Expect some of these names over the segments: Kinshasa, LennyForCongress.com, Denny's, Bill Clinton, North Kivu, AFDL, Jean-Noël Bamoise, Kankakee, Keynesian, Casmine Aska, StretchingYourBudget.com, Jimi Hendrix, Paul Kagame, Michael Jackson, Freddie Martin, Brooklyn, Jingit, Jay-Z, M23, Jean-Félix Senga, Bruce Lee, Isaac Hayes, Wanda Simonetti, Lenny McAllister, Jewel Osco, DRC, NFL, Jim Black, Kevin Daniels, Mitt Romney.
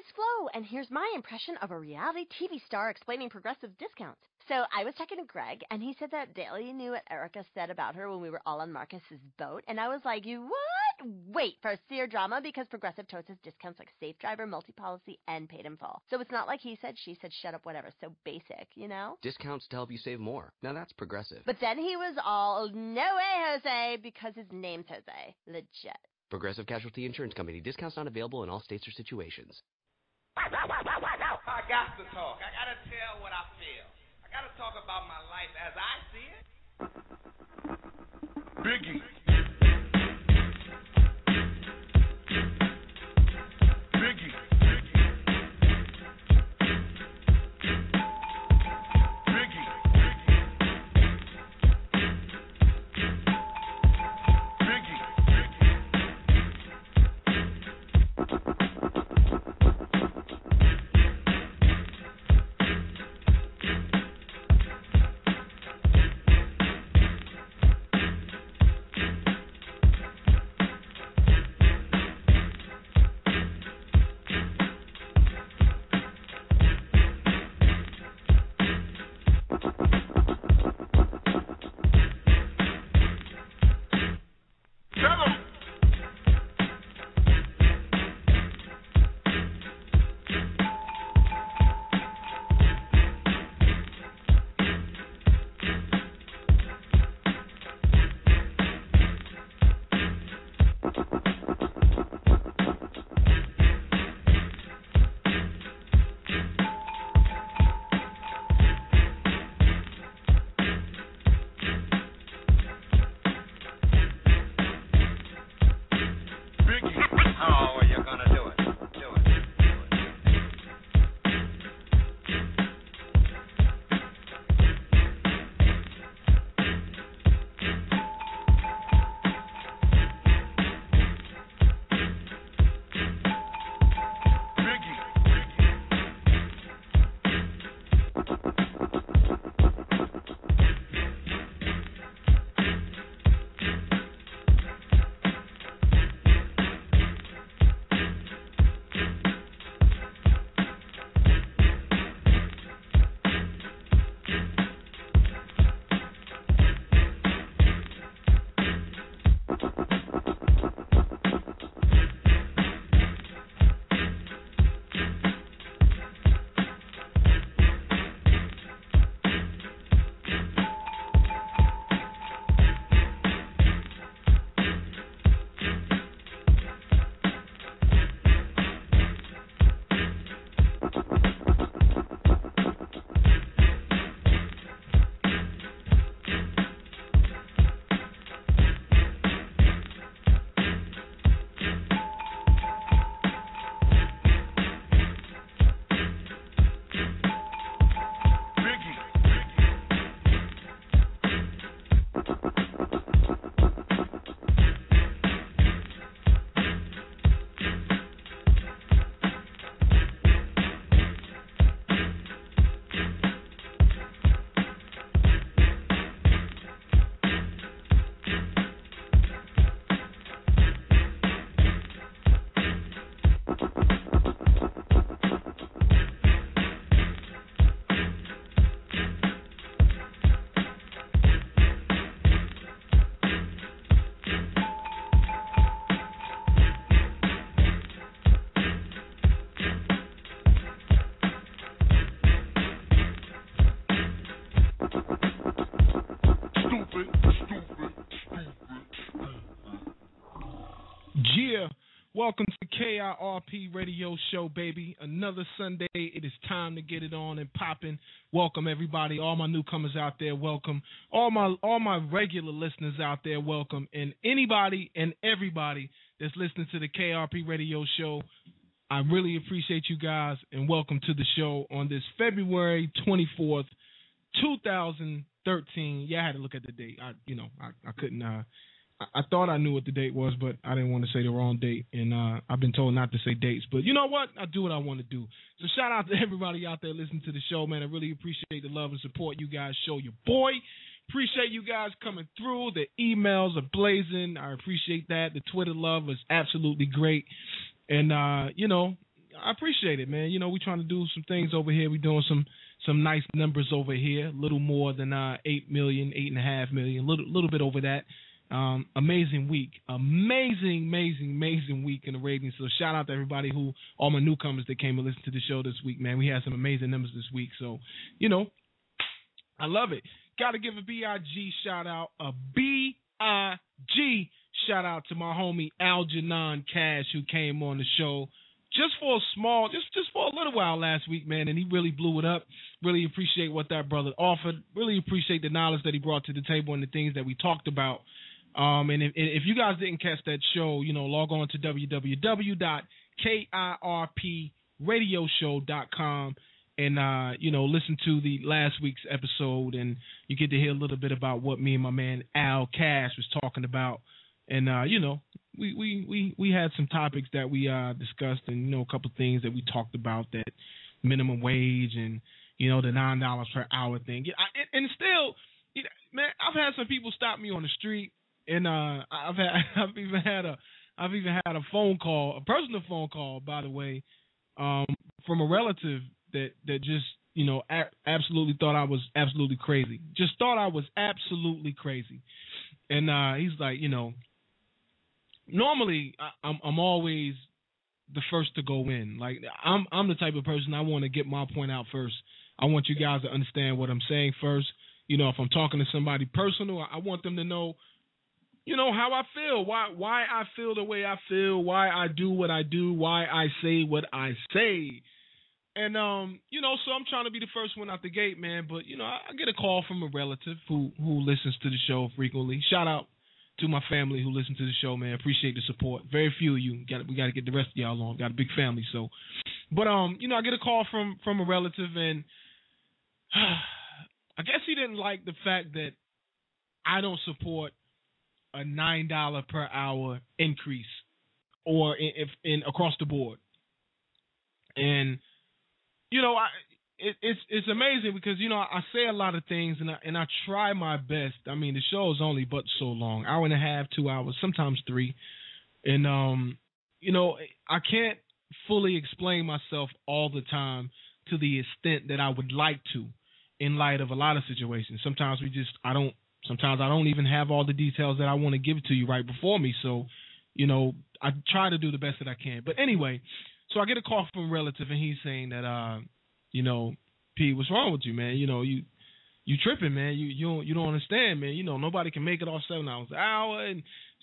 it's Flo, and here's my impression of a reality TV star explaining progressive discounts. So I was talking to Greg, and he said that Daly knew what Erica said about her when we were all on Marcus's boat, and I was like, you what? Wait for sheer drama, because Progressive totes has discounts like Safe Driver, Multi-Policy, and Paid in Full. So it's not like he said, she said, shut up, whatever. So basic, you know? Discounts to help you save more. Now that's Progressive. But then he was all, no way, Jose, because his name's Jose. Legit. Progressive Casualty Insurance Company. Discounts not available in all states or situations. I got to talk. I got to tell what I feel. I got to talk about my life as I see it. Biggie. Biggie. Welcome to KIRP Radio Show, baby. Another Sunday. It is time to get it on and popping. Welcome, everybody. All my newcomers out there, welcome. All my regular listeners out there, welcome. And anybody and everybody that's listening to the KIRP Radio Show, I really appreciate you guys and welcome to the show on this February 24th, 2013. Yeah, I had to look at the date. I thought I knew what the date was, but I didn't want to say the wrong date, and I've been told not to say dates. But you know what? I do what I want to do. So shout out to everybody out there listening to the show, man. I really appreciate the love and support you guys show your boy. Appreciate you guys coming through. The emails are blazing. I appreciate that. The Twitter love was absolutely great. And, I appreciate it, man. You know, we're trying to do some things over here. We're doing some nice numbers over here, a little more than 8 million, 8.5 million, a little bit over that. Amazing week. Amazing week in the ratings. So shout out to everybody who, all my newcomers that came and listened to the show this week, man. We had some amazing numbers this week. So, you know, I love it. Got to give a B.I.G. shout out. A B.I.G. shout out to my homie Algernon Cash, who came on the show just for a small, just for a little while last week, man, and he really blew it up. Really appreciate what that brother offered. Really appreciate the knowledge that he brought to the table and the things that we talked about. And if you guys didn't catch that show, you know, log on to www.kirpradioshow.com and, you know, listen to the last week's episode, and you get to hear a little bit about what me and my man Al Cash was talking about. And, you know, we had some topics that we discussed, and, you know, a couple things that we talked about, that minimum wage and, you know, the $9 per hour thing. And still, you know, man, I've had some people stop me on the street, and I've even had a phone call, a personal phone call, by the way, from a relative that just, you know, absolutely thought I was absolutely crazy. Just thought I was absolutely crazy. And he's like, you know, normally I'm always the first to go in. Like, I'm the type of person, I want to get my point out first. I want you guys to understand what I'm saying first. You know, if I'm talking to somebody personal, I want them to know, you know, how I feel, why I feel the way I feel, why I do what I do, why I say what I say. And, you know, so I'm trying to be the first one out the gate, man. But, you know, I get a call from a relative who listens to the show frequently. Shout out to my family who listens to the show, man. Appreciate the support. Very few of you. We got to get the rest of y'all on. Got a big family. So, but, you know, I get a call from a relative, and I guess he didn't like the fact that I don't support a $9 per hour increase or in across the board. And, you know, it's amazing because, you know, I say a lot of things, and I try my best. I mean, the show is only but so long, hour and a half, 2 hours, sometimes three. And, you know, I can't fully explain myself all the time to the extent that I would like to in light of a lot of situations. Sometimes sometimes I don't even have all the details that I want to give to you right before me. So, you know, I try to do the best that I can. But anyway, so I get a call from a relative, and he's saying that, you know, P, what's wrong with you, man? You know, you tripping, man. You don't understand, man. You know, nobody can make it off $7 an hour and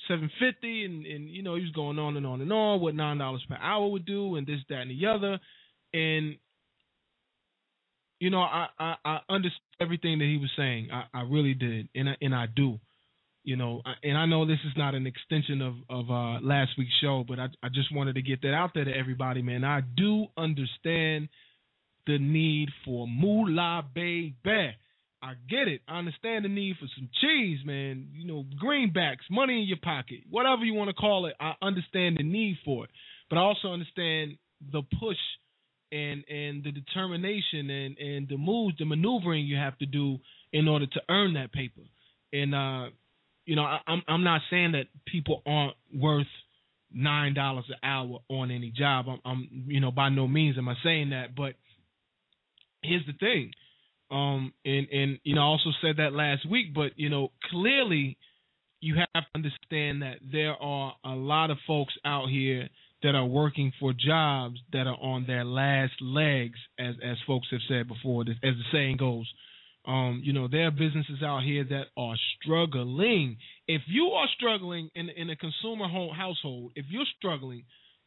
$7.50, and you know, he was going on and on and on what $9 per hour would do, and this, that, and the other. And, you know, I understood everything that he was saying. I really did, and I do. You know, and I know this is not an extension of last week's show, but I just wanted to get that out there to everybody, man. I do understand the need for moolah, baby. I get it. I understand the need for some cheese, man. You know, greenbacks, money in your pocket, whatever you want to call it. I understand the need for it, but I also understand the push and the determination and the moves, the maneuvering you have to do in order to earn that paper. And, you know, I'm not saying that people aren't worth $9 an hour on any job. I'm, you know, by no means am I saying that. But here's the thing, and you know, I also said that last week. But, you know, clearly you have to understand that there are a lot of folks out here that are working for jobs that are on their last legs, as folks have said before, as the saying goes. You know, there are businesses out here that are struggling. If you are struggling in a consumer household, if you're struggling,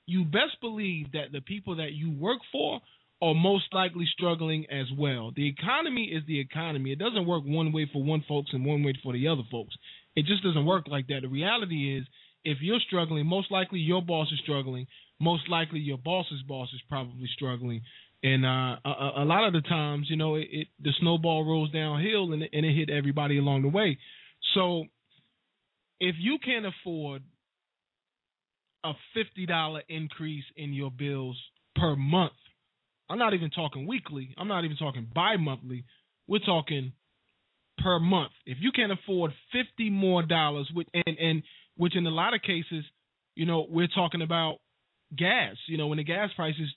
you best believe that the people that you work for are most likely struggling as well. The economy is the economy. It doesn't work one way for one folks and one way for the other folks. It just doesn't work like that. The reality is, if you're struggling, most likely your boss is struggling. Most likely your boss's boss is probably struggling. And a lot of the times, you know, the snowball rolls downhill and it hit everybody along the way. So if you can't afford a $50 increase in your bills per month, I'm not even talking weekly, I'm not even talking bi-monthly, we're talking per month. If you can't afford $50 more, which in a lot of cases, you know, we're talking about gas. You know, when the gas prices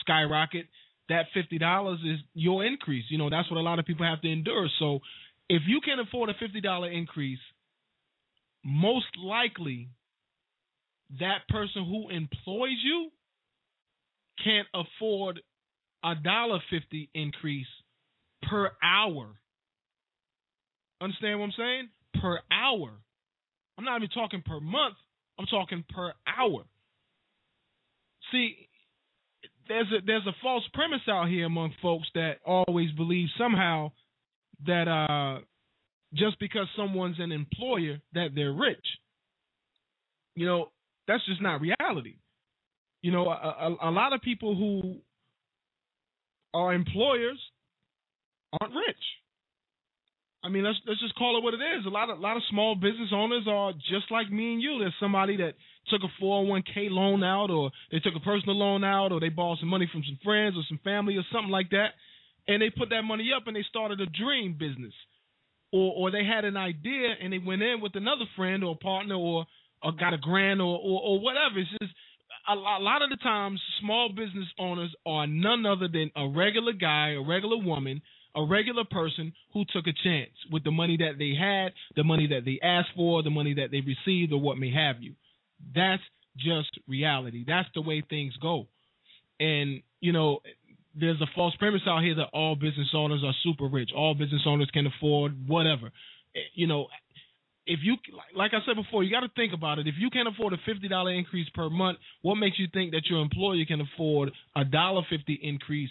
skyrocket, that $50 is your increase. You know, that's what a lot of people have to endure. So if you can afford a $50 increase, most likely that person who employs you can't afford a $1.50 increase per hour. Understand what I'm saying? Per hour. I'm not even talking per month. I'm talking per hour. See, there's a false premise out here among folks that always believe somehow that just because someone's an employer that they're rich. You know, that's just not reality. You know, a lot of people who are employers aren't rich. I mean, let's just call it what it is. A lot of small business owners are just like me and you. There's somebody that took a 401k loan out, or they took a personal loan out, or they borrowed some money from some friends or some family or something like that, and they put that money up and they started a dream business, or they had an idea and they went in with another friend or partner or got a grant or whatever. It's just a lot of the times small business owners are none other than a regular guy, a regular woman, a regular person who took a chance with the money that they had, the money that they asked for, the money that they received, or what may have you. That's just reality. That's the way things go. And, you know, there's a false premise out here that all business owners are super rich. All business owners can afford whatever. You know, if you, like I said before, you got to think about it. If you can't afford a $50 increase per month, what makes you think that your employer can afford a $1.50 increase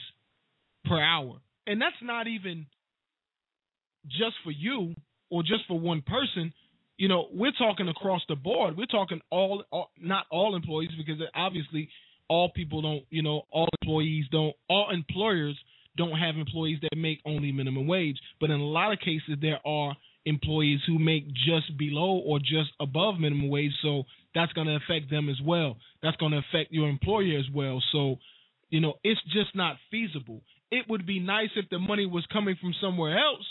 per hour? And that's not even just for you or just for one person. You know, we're talking across the board. We're talking all not all employees, because obviously all people don't, you know, all employers don't have employees that make only minimum wage. But in a lot of cases, there are employees who make just below or just above minimum wage. So that's going to affect them as well. That's going to affect your employer as well. So, you know, it's just not feasible. It would be nice if the money was coming from somewhere else.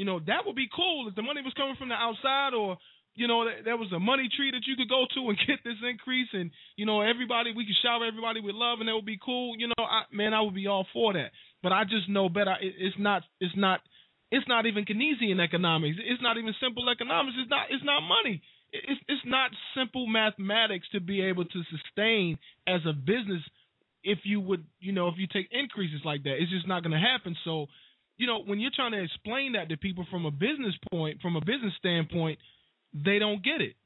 You know, that would be cool if the money was coming from the outside, or, you know, there was a money tree that you could go to and get this increase. And, you know, everybody, we could shower everybody with love, and that would be cool. You know, I would be all for that. But I just know better. It's not even Keynesian economics. It's not even simple economics. It's not money. It's not simple mathematics to be able to sustain as a business. If you would, you know, if you take increases like that, it's just not going to happen. So, you know, when you're trying to explain that to people from a business standpoint, they don't get it,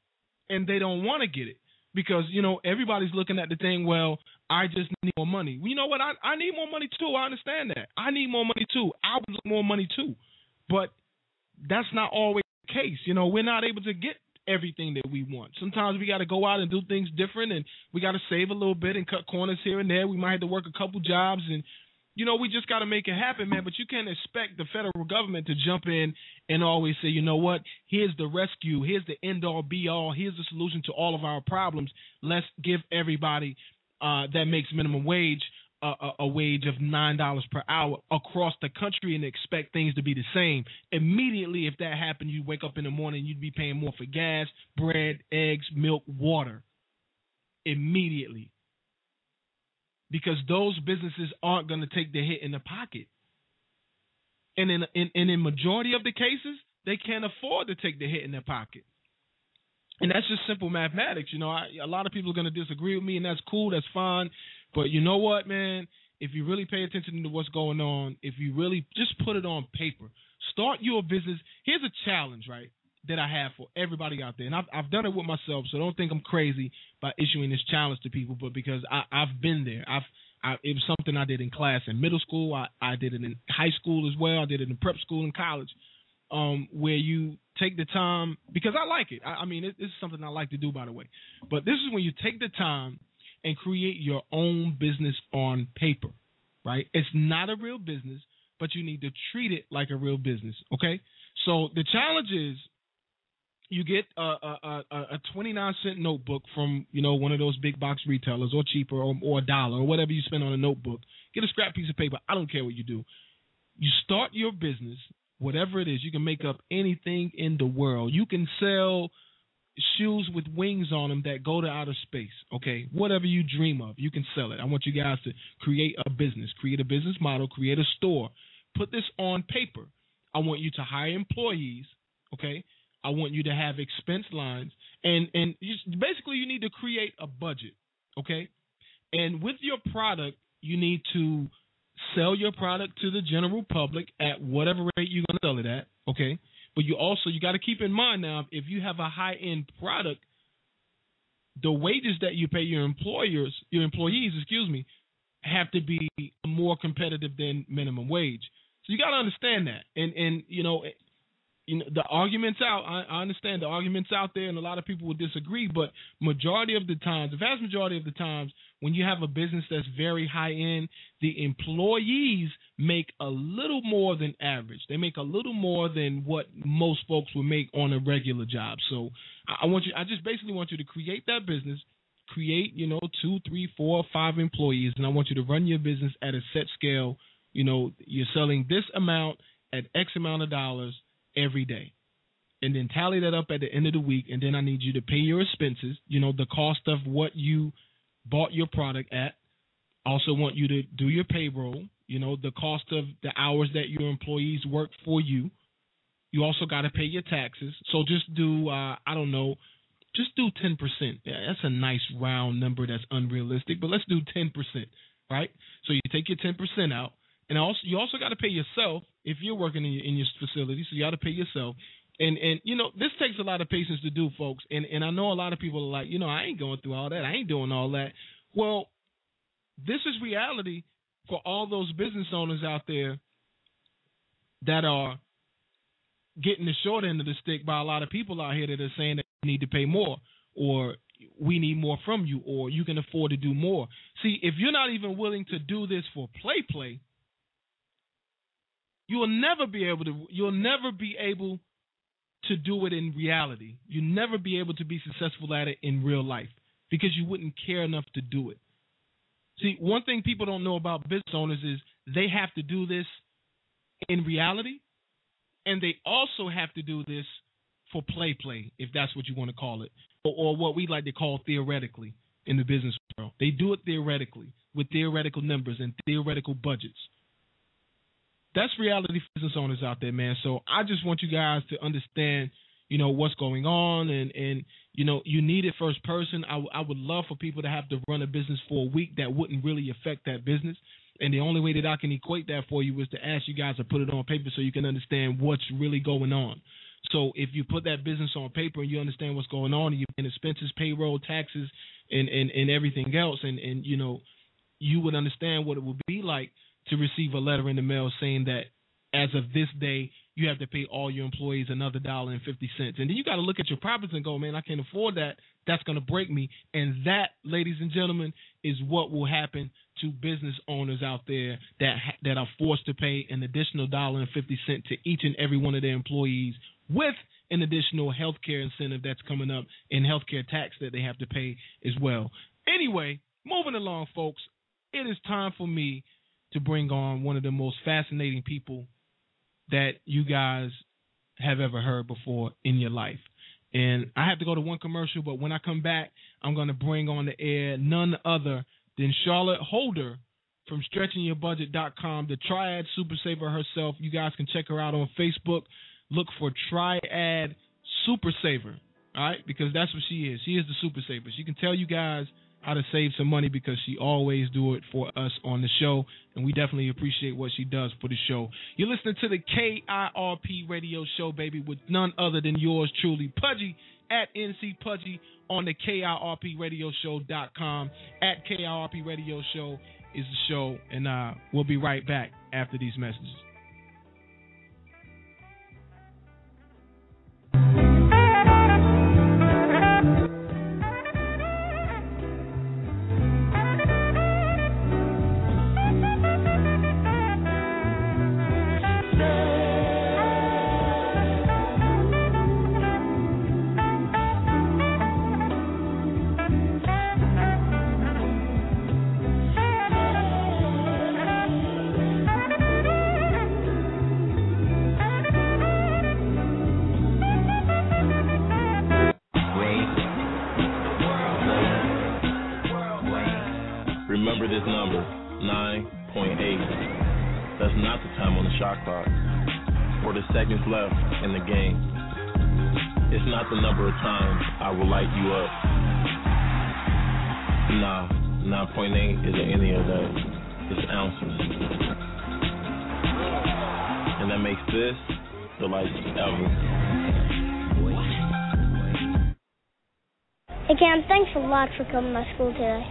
and they don't want to get it, because, you know, everybody's looking at the thing, well, I just need more money. Well, you know what? I need more money too. I understand that. I need more money too. I would like more money too. But that's not always the case. You know, we're not able to get everything that we want. Sometimes we got to go out and do things different, and we got to save a little bit and cut corners here and there. We might have to work a couple jobs, and, you know, we just got to make it happen, man. But you can't expect the federal government to jump in and always say, you know what, here's the rescue, here's the end all be all, here's the solution to all of our problems. Let's give everybody that makes minimum wage a wage of $9 per hour across the country and expect things to be the same. Immediately, if that happened, you wake up in the morning, you'd be paying more for gas, bread, eggs, milk, water. Immediately. Because those businesses aren't going to take the hit in the pocket. And in majority of the cases, they can't afford to take the hit in their pocket. And that's just simple mathematics. You know, a lot of people are going to disagree with me, and that's cool, that's fine. But you know what, man? If you really pay attention to what's going on, if you really just put it on paper, start your business. Here's a challenge, right, that I have for everybody out there. And I've done it with myself, so don't think I'm crazy by issuing this challenge to people, but because I've been there. It was something I did in class in middle school. I did it in high school as well. I did it in prep school and college, where you take the time, because I like it. I mean, this is something I like to do, by the way. But this is when you take the time and create your own business on paper, right? It's not a real business, but you need to treat it like a real business, okay? So the challenge is you get a 29-cent notebook from, you know, one of those big box retailers, or cheaper, or $1, or whatever you spend on a notebook. Get a scrap piece of paper. I don't care what you do. You start your business, whatever it is. You can make up anything in the world. You can sell shoes with wings on them that go to outer space, okay? Whatever you dream of, you can sell it. I want you guys to create a business model, create a store. Put this on paper. I want you to hire employees, okay? I want you to have expense lines. And basically you need to create a budget, okay? And with your product, you need to sell your product to the general public at whatever rate you're going to sell it at, okay? But you got to keep in mind now, if you have a high-end product, the wages that you pay your employees, have to be more competitive than minimum wage. So you got to understand that. And the arguments out. I understand the arguments out there, and a lot of people will disagree. But the vast majority of the times, when you have a business that's very high-end, the employees make a little more than average. They make a little more than what most folks would make on a regular job. So I just basically want you to create that business, create, 2, 3, 4, 5 employees, and I want you to run your business at a set scale. You're selling this amount at X amount of dollars every day. And then tally that up at the end of the week, and then I need you to pay your expenses, the cost of what you bought your product at. I also want you to do your payroll, the cost of the hours that your employees work for you. You also got to pay your taxes. So just do, just do 10%. Yeah, that's a nice round number that's unrealistic, but let's do 10%, right? So you take your 10% out, and you also got to pay yourself if you're working in your facility, so you got to pay yourself. And this takes a lot of patience to do, folks. And I know a lot of people are like, I ain't going through all that. I ain't doing all that. Well, this is reality for all those business owners out there that are getting the short end of the stick by a lot of people out here that are saying that you need to pay more, or we need more from you, or you can afford to do more. See, if you're not even willing to do this for play, you'll never be able to do it in reality. You'll never be able to be successful at it in real life because you wouldn't care enough to do it. See, one thing people don't know about business owners is they have to do this in reality, and they also have to do this for play, if that's what you want to call it, or what we like to call theoretically in the business world. They do it theoretically with theoretical numbers and theoretical budgets. That's reality for business owners out there, man. So I just want you guys to understand, what's going on, and you need it first person. I would love for people to have to run a business for a week that wouldn't really affect that business. And the only way that I can equate that for you is to ask you guys to put it on paper so you can understand what's really going on. So if you put that business on paper and you understand what's going on, and you pay expenses, payroll, taxes, and everything else, and you would understand what it would be like to receive a letter in the mail saying that as of this day, you have to pay all your employees another $1.50. And then you got to look at your profits and go, man, I can't afford that. That's going to break me. And that, ladies and gentlemen, is what will happen to business owners out there that are forced to pay an additional $1.50 to each and every one of their employees with an additional healthcare incentive that's coming up and healthcare tax that they have to pay as well. Anyway, moving along, folks, it is time for me to bring on one of the most fascinating people that you guys have ever heard before in your life. And I have to go to one commercial, but when I come back, I'm going to bring on the air none other than Charlotte Holder from StretchingYourBudget.com, the Triad Super Saver herself. You guys can check her out on Facebook. Look for Triad Super Saver, all right, because that's what she is. She is the Super Saver. She can tell you guys how to save some money because she always do it for us on the show, and we definitely appreciate what she does for the show. You're listening to the KIRP Radio Show, baby, with none other than yours truly, Pudgy, at ncpudgy on the KIRPRadioshow.com. At KIRP Radio Show is the show, and we'll be right back after these messages. That's not the time on the shot clock or the seconds left in the game. It's not the number of times I will light you up. Nah, 9.8 isn't any of that. It's ounces. And that makes this the lightest ever. Hey, Cam, thanks a lot for coming to my school today.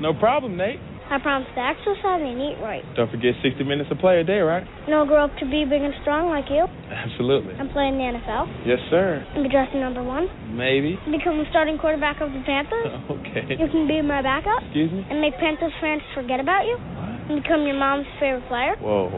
No problem, Nate. I promise to exercise and eat right. Don't forget 60 minutes of play a day, right? And I'll grow up to be big and strong like you. Absolutely. And play in the NFL. Yes, sir. And be drafted number 1. Maybe. And become the starting quarterback of the Panthers. Okay. You can be my backup. Excuse me? And make Panthers fans forget about you. What? And become your mom's favorite player. Whoa.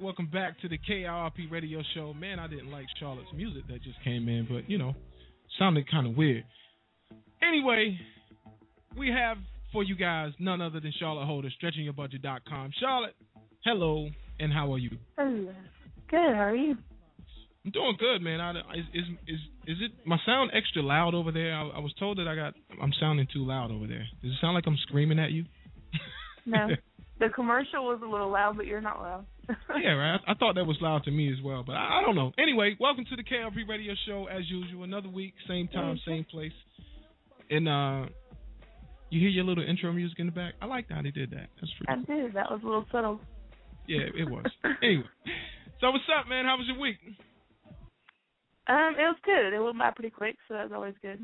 Welcome back to the KIRP Radio Show. Man, I didn't like Charlotte's music that just came in, but, you know, sounded kind of weird. Anyway, we have for you guys none other than Charlotte Holder, StretchingYourBudget.com. Charlotte, hello, and how are you? Hello. Good, how are you? I'm doing good, man. Is it my sound extra loud over there? I was told that I'm sounding too loud over there. Does it sound like I'm screaming at you? No. The commercial was a little loud, but you're not loud. Yeah, right. I thought that was loud to me as well, but I don't know. Anyway, welcome to the KLP Radio Show as usual. Another week, same time, same place. And you hear your little intro music in the back? I liked how they did that. That's pretty cool. I did. That was a little subtle. Yeah, it was. Anyway, so what's up, man? How was your week? It was good. It went by pretty quick, so that was always good.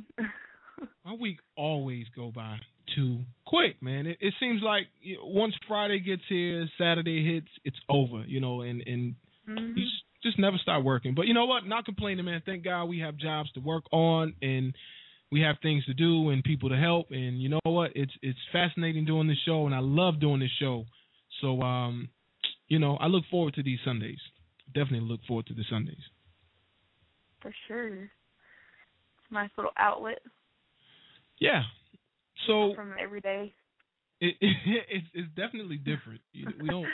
My week always go by too quick, man. It seems like once Friday gets here, Saturday hits, it's over, you know, and you just never stop working. But you know what? Not complaining, man. Thank God we have jobs to work on, and we have things to do and people to help. And you know what? It's fascinating doing this show, and I love doing this show. So, you know, I look forward to these Sundays. Definitely look forward to the Sundays. For sure. It's a nice little outlet. Yeah. So from every day, it's definitely different. We don't.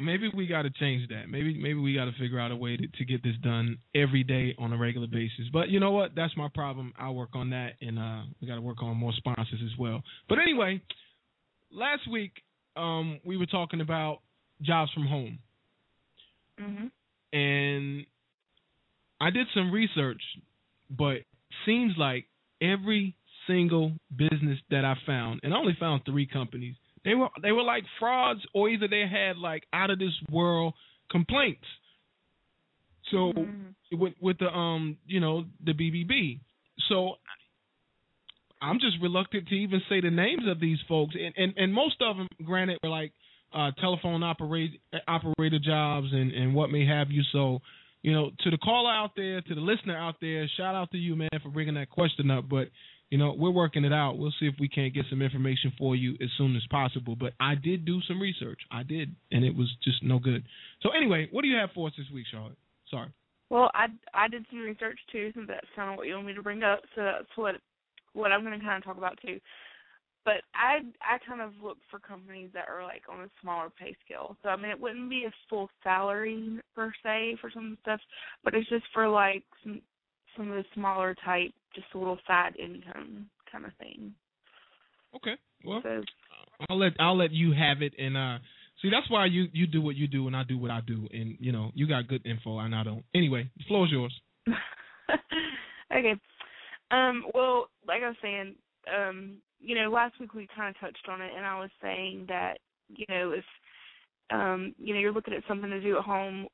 Maybe we got to change that. Maybe we got to figure out a way to get this done every day on a regular basis. But you know what? That's my problem. I'll work on that, and we got to work on more sponsors as well. But anyway, last week we were talking about jobs from home, and I did some research, but seems like every single business that I found, and I only found 3 companies, they were like frauds, or either they had like out of this world complaints. So with the you know, the BBB. So I'm just reluctant to even say the names of these folks, and most of them, granted, were like telephone operator jobs and what may have you. So, you know, to the caller out there, to the listener out there, shout out to you, man, for bringing that question up. But you know, we're working it out. We'll see if we can't get some information for you as soon as possible. But I did do some research. I did, and it was just no good. So anyway, what do you have for us this week, Charlotte? Sorry. Well, I did some research, too, since that's kind of what you want me to bring up. So that's what I'm going to kind of talk about, too. But I kind of look for companies that are, like, on a smaller pay scale. So, I mean, it wouldn't be a full salary, per se, for some of the stuff, but it's just for, like, some of the smaller type, just a little side income kind of thing. Okay. Well, so, I'll let you have it. And see, that's why you do what you do and I do what I do. And, you know, you got good info and I don't. Anyway, the floor is yours. Okay. Well, like I was saying, you know, last week we kind of touched on it, and I was saying that, you know, if, you know, you're looking at something to do at home.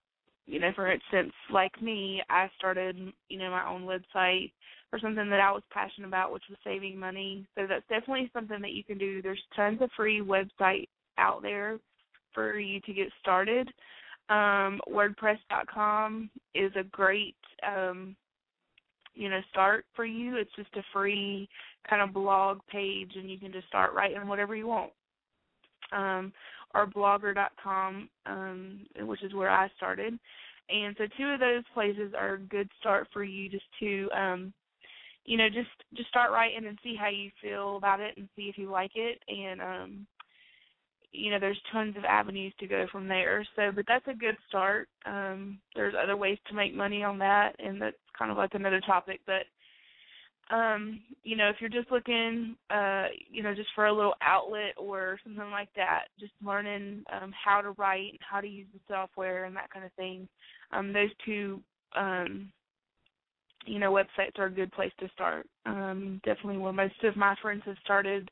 You know, for instance, like me, I started, you know, my own website or something that I was passionate about, which was saving money. So that's definitely something that you can do. There's tons of free websites out there for you to get started. WordPress.com is a great, you know, start for you. It's just a free kind of blog page, and you can just start writing whatever you want. Or blogger.com, which is where I started. And so two of those places are a good start for you just to, just start writing and see how you feel about it and see if you like it. And, there's tons of avenues to go from there. So, but that's a good start. There's other ways to make money on that, and that's kind of like another topic. But, if you're just looking, just for a little outlet or something like that, just learning how to write and how to use the software and that kind of thing, those two, websites are a good place to start. Definitely where most of my friends have started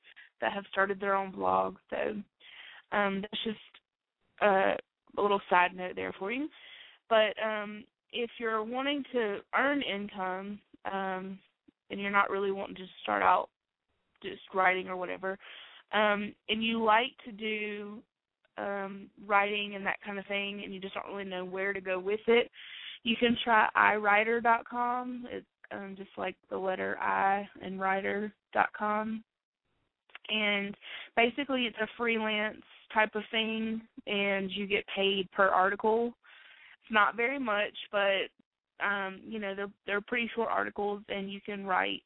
their own blog. So that's just a little side note there for you. But if you're wanting to earn income and you're not really wanting to start out just writing or whatever, and you like to do writing and that kind of thing, and you just don't really know where to go with it, you can try iWriter.com. It's just like the letter I and writer.com. And basically it's a freelance type of thing, and you get paid per article. It's not very much, but, they're pretty short articles, and you can write.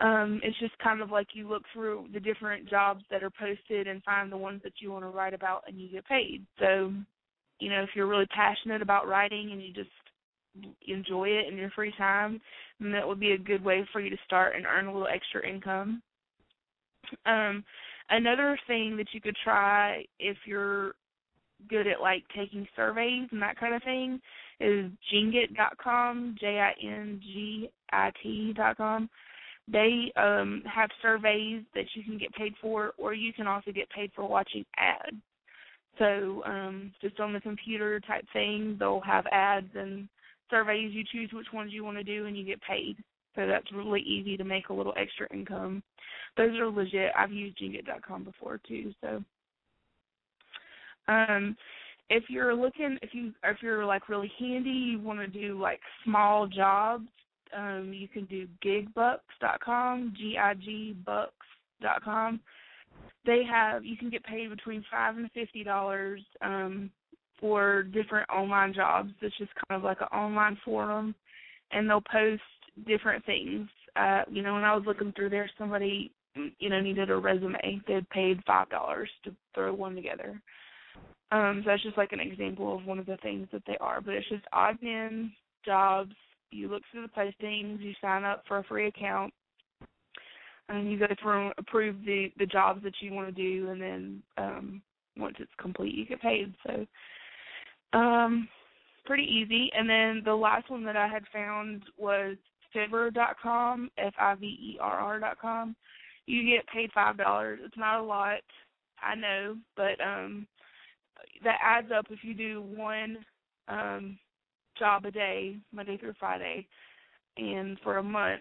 It's just kind of like you look through the different jobs that are posted and find the ones that you want to write about, and you get paid. So, if you're really passionate about writing and you just enjoy it in your free time, then that would be a good way for you to start and earn a little extra income. Another thing that you could try if you're good at, taking surveys and that kind of thing is Jingit.com, Jingit.com. They have surveys that you can get paid for, or you can also get paid for watching ads. So just on the computer type thing, they'll have ads and surveys. You choose which ones you want to do, and you get paid. So that's really easy to make a little extra income. Those are legit. I've used Jingit.com before too. So if you're really handy, you want to do small jobs, you can do gigbucks.com, gigbucks.com. You can get paid between $5 and $50 for different online jobs. It's just kind of like an online forum, and they'll post different things. When I was looking through there, somebody needed a resume. They paid $5 to throw one together. So that's just an example of one of the things that they are. But it's just odd men jobs. You look through the postings, you sign up for a free account, and you go through and approve the jobs that you want to do, and then once it's complete, you get paid. So pretty easy. And then the last one that I had found was Fiverr.com, Fiverr.com. You get paid $5. It's not a lot, I know, but that adds up if you do one job a day, Monday through Friday, and for a month,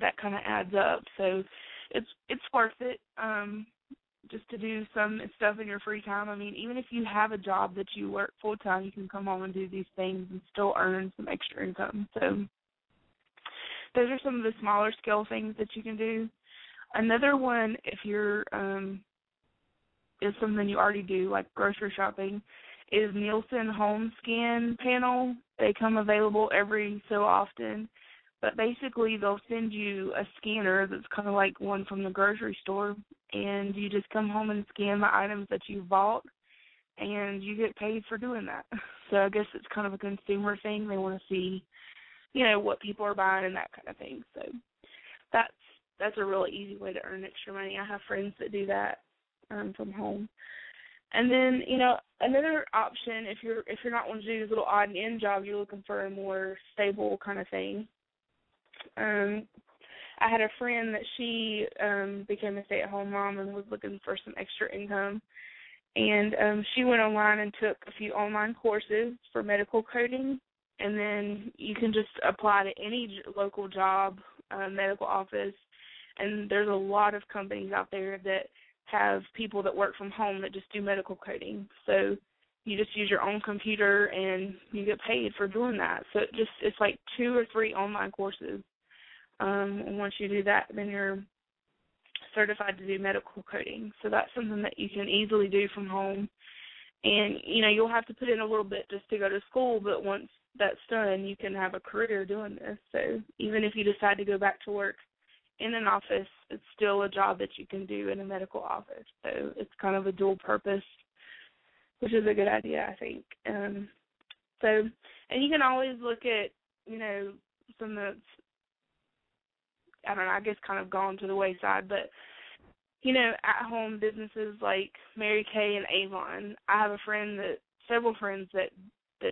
that kind of adds up. So it's worth it just to do some stuff in your free time. I mean, even if you have a job that you work full-time, you can come home and do these things and still earn some extra income. So those are some of the smaller scale things that you can do. Another one, if you're is something you already do, like grocery shopping, is Nielsen Home Scan Panel. They come available every so often, but basically they'll send you a scanner that's kind of like one from the grocery store, and you just come home and scan the items that you bought, and you get paid for doing that. So I guess it's kind of a consumer thing. They want to see, what people are buying and that kind of thing. So that's a really easy way to earn extra money. I have friends that do that from home. And then, another option, if you're not wanting to do this little odd and end job, you're looking for a more stable kind of thing. I had a friend that she became a stay-at-home mom and was looking for some extra income. And she went online and took a few online courses for medical coding. And then you can just apply to any local job, medical office. And there's a lot of companies out there that have people that work from home that just do medical coding. So you just use your own computer and you get paid for doing that. So it's like two or three online courses And once you do that, then you're certified to do medical coding. So that's something that you can easily do from home. And, you know, you'll have to put in a little bit just to go to school, but once that's done, you can have a career doing this. So even if you decide to go back to work in an office, it's still a job that you can do in a medical office. So it's kind of a dual purpose, which is a good idea, I think. And you can always look at, you know, some that's, I don't know, I guess kind of gone to the wayside, but, you know, at-home businesses like Mary Kay and Avon. I have several friends that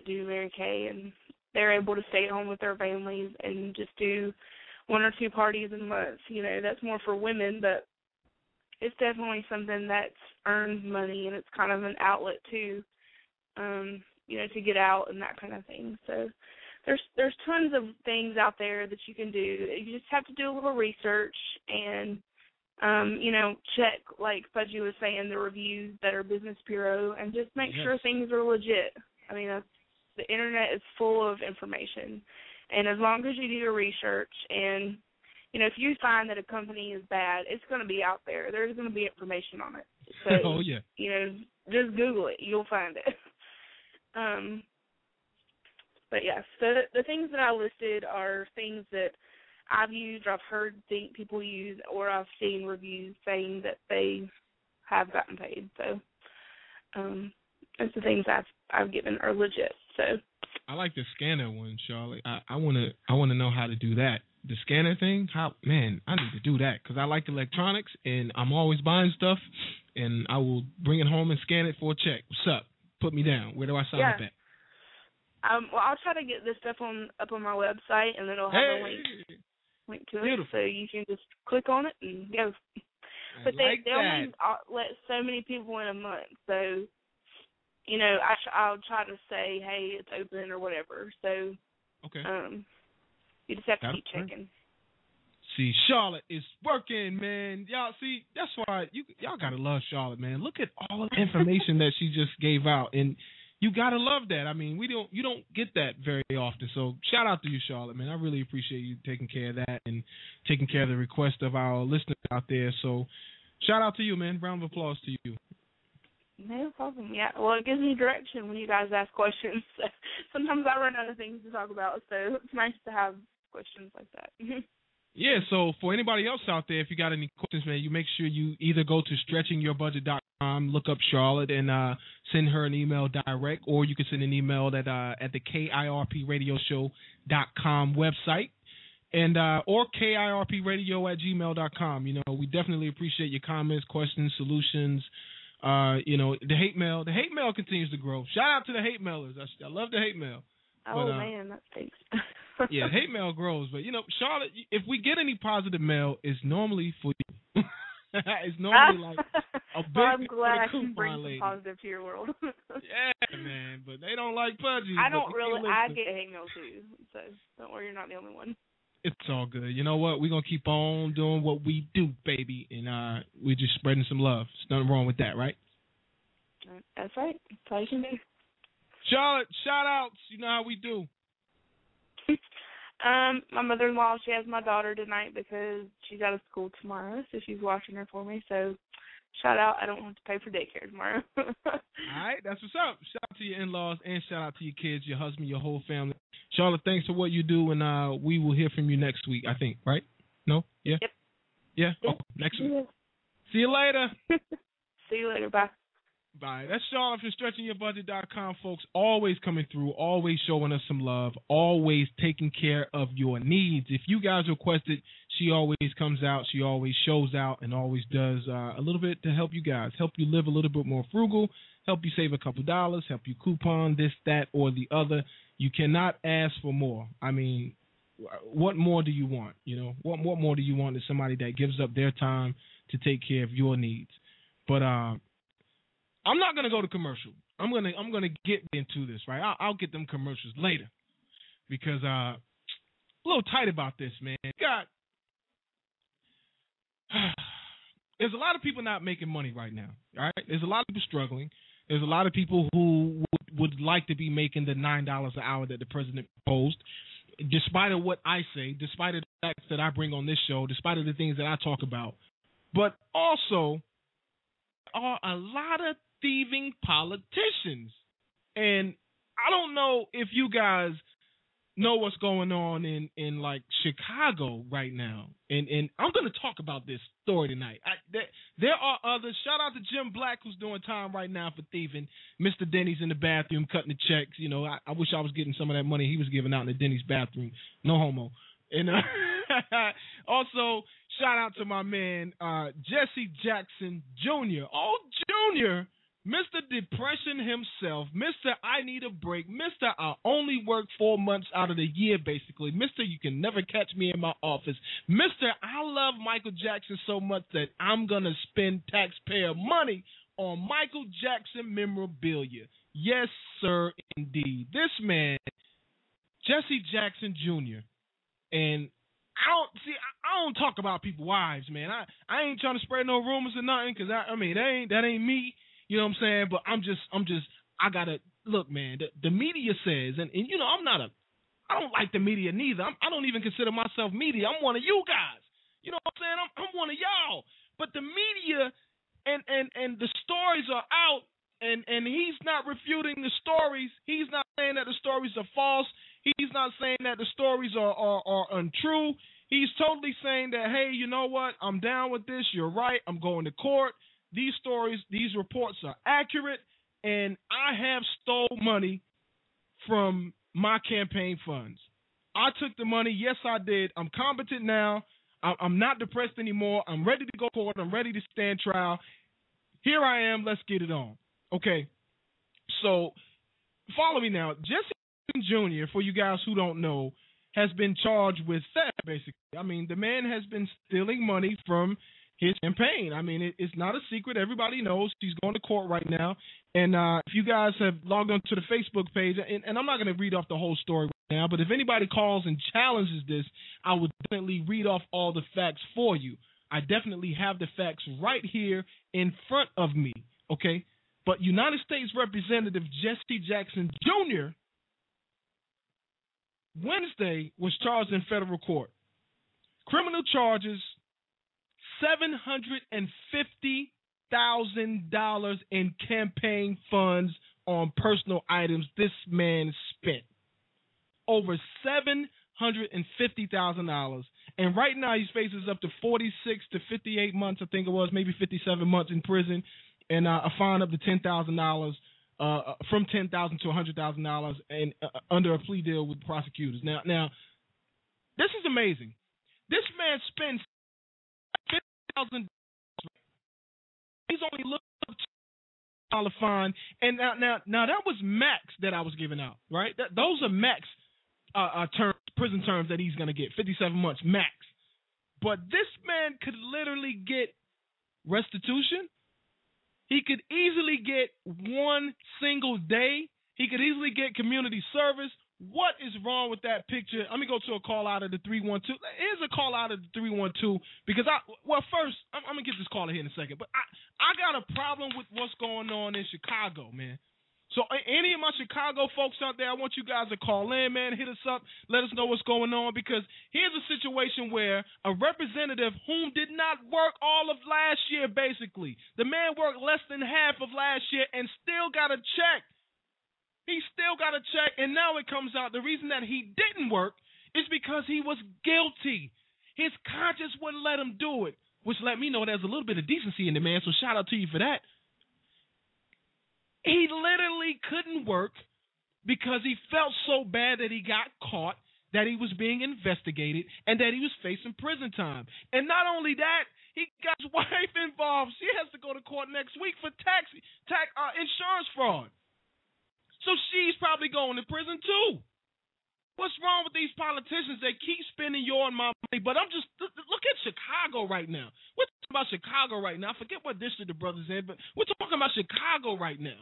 do Mary Kay, and they're able to stay at home with their families and just do one or two parties a month. You know, that's more for women, but it's definitely something that earns money, and it's kind of an outlet too, you know, to get out and that kind of thing. So there's tons of things out there that you can do. You just have to do a little research and, you know, check, like Fudgy was saying, the reviews that are Business Bureau, and just make sure things are legit. I mean, the Internet is full of information. And as long as you do your research and, you know, if you find that a company is bad, it's going to be out there. There's going to be information on it. So, oh, yeah. You know, just Google it. You'll find it. But, yeah, so the things that I listed are things that I've used, or I've heard people use, or I've seen reviews saying that they have gotten paid. So that's the things I've given are legit. So I like the scanner one, Charlotte. I wanna know how to do that. The scanner thing, I need to do that because I like electronics and I'm always buying stuff, and I will bring it home and scan it for a check. What's up? Put me down. Where do I sign up at? Well, I'll try to get this stuff up on my website, and then it'll have a link to it, so you can just click on it and go. But they only let so many people in a month, so you know I'll try to say, hey, it's open or whatever. So okay, you just have to keep checking. See, Charlotte is working, man. Y'all see, that's why y'all gotta love Charlotte, man. Look at all the information that she just gave out, and you gotta love that. I mean, you don't get that very often. So shout out to you, Charlotte, man. I really appreciate you taking care of that and taking care of the request of our listeners out there. So shout out to you, man. Round of applause to you. No problem. Yeah. Well, it gives me direction when you guys ask questions. Sometimes I run out of things to talk about, so it's nice to have questions like that. Yeah, so for anybody else out there, if you got any questions, man, you make sure you either go to StretchingYourBudget.com, look up Charlotte, and send her an email direct, or you can send an email at the KIRPRadioshow.com website, and or KIRPRadio@gmail.com. You know, we definitely appreciate your comments, questions, solutions. You know, the hate mail continues to grow. Shout out to the hate mailers. I love the hate mail. Oh, but, man, that stinks. Yeah, hate mail grows. But, you know, Charlotte, if we get any positive mail, it's normally for you. It's normally like a big well, I'm glad I can bring some positive to your world. Yeah, man, but they don't like Pudgy. I get hate mail, too. So don't worry, you're not the only one. It's all good. You know what? We're going to keep on doing what we do, baby. And we're just spreading some love. There's nothing wrong with that, right? That's right. That's all you can do. Charlotte, shout-outs. You know how we do. My mother-in-law, she has my daughter tonight because she's out of school tomorrow, so she's watching her for me. So shout-out. I don't have to pay for daycare tomorrow. All right. That's what's up. Shout-out to your in-laws and shout-out to your kids, your husband, your whole family. Charlotte, thanks for what you do, and we will hear from you next week, I think. Right? No? Yeah? Yep. Yeah? Yep. Oh, next week. Yep. See you later. See you later. Bye. Bye. That's Charlotte from StretchingYourBudget.com, folks. Always coming through, always showing us some love, always taking care of your needs. If you guys request it, she always comes out, she always shows out, and always does a little bit to help you guys, help you live a little bit more frugal, help you save a couple dollars, help you coupon this, that, or the other. You cannot ask for more. I mean, what more do you want? You know, what more do you want than somebody that gives up their time to take care of your needs? But I'm not gonna go to commercial. I'm gonna get into this, right? I'll get them commercials later because I'm a little tight about this, man. There's a lot of people not making money right now, all right? There's a lot of people struggling. There's a lot of people who would like to be making the $9 an hour that the president proposed, despite of what I say, despite of facts that I bring on this show, despite of the things that I talk about. But also, there are a lot of thieving politicians. And I don't know if you guys know what's going on in like Chicago right now. And I'm going to talk about this story tonight. There are others. Shout out to Jim Black, who's doing time right now for thieving. Mr. Denny's in the bathroom cutting the checks. You know, I wish I was getting some of that money he was giving out in the Denny's bathroom. No homo. And also, shout out to my man, Jesse Jackson Jr. Oh, Jr., Mr. Depression himself, Mr. I Need a Break, Mr. I only work 4 months out of the year, basically, Mr. You Can Never Catch Me in My Office, Mr. I Love Michael Jackson so much that I'm going to spend taxpayer money on Michael Jackson memorabilia. Yes, sir, indeed. This man, Jesse Jackson Jr., and I don't talk about people's wives, man. I ain't trying to spread no rumors or nothing, because I mean that ain't me. You know what I'm saying? But I gotta look, man. The media says, and you know, I don't like the media neither. I don't even consider myself media. I'm one of you guys. You know what I'm saying? I'm one of y'all. But the media and the stories are out, and he's not refuting the stories. He's not saying that the stories are false. He's not saying that the stories are untrue. He's totally saying that, hey, you know what? I'm down with this. You're right. I'm going to court. These stories, these reports are accurate, and I have stole money from my campaign funds. I took the money. Yes, I did. I'm competent now. I'm not depressed anymore. I'm ready to go to court. I'm ready to stand trial. Here I am. Let's get it on. Okay. So follow me now. Jesse Jr., for you guys who don't know, has been charged with theft, basically. I mean, the man has been stealing money from his campaign. I mean, it's not a secret. Everybody knows. He's going to court right now. And if you guys have logged on to the Facebook page, and I'm not going to read off the whole story right now, but if anybody calls and challenges this, I would definitely read off all the facts for you. I definitely have the facts right here in front of me, okay? But United States Representative Jesse Jackson Jr., Wednesday, was charged in federal court. Criminal charges, $750,000 in campaign funds on personal items this man spent. Over $750,000. And right now he faces up to 46 to 58 months, I think it was, maybe 57 months in prison, and a fine up to $10,000. From $10,000 to $100,000, and under a plea deal with prosecutors. Now, this is amazing. This man spends $50,000. He's only looking up to $1 fine. And now that was max that I was giving out, right? Those are max terms, prison terms that he's going to get, 57 months max. But this man could literally get restitution. He could easily get one single day. He could easily get community service. What is wrong with that picture? Let me go to a call out of the 312. Here's a call out of the 312 because first, I'm going to get this caller here in a second, but I got a problem with what's going on in Chicago, man. So any of my Chicago folks out there, I want you guys to call in, man, hit us up, let us know what's going on, because here's a situation where a representative whom did not work all of last year, basically. The man worked less than half of last year and still got a check. He still got a check, and now it comes out the reason that he didn't work is because he was guilty. His conscience wouldn't let him do it, which let me know there's a little bit of decency in the man, so shout out to you for that. He literally couldn't work because he felt so bad that he got caught, that he was being investigated, and that he was facing prison time. And not only that, he got his wife involved. She has to go to court next week for insurance fraud. So she's probably going to prison too. What's wrong with these politicians? They keep spending your and my money. But I'm just – look at Chicago right now. We're talking about Chicago right now. I forget what district the brother's in, but we're talking about Chicago right now.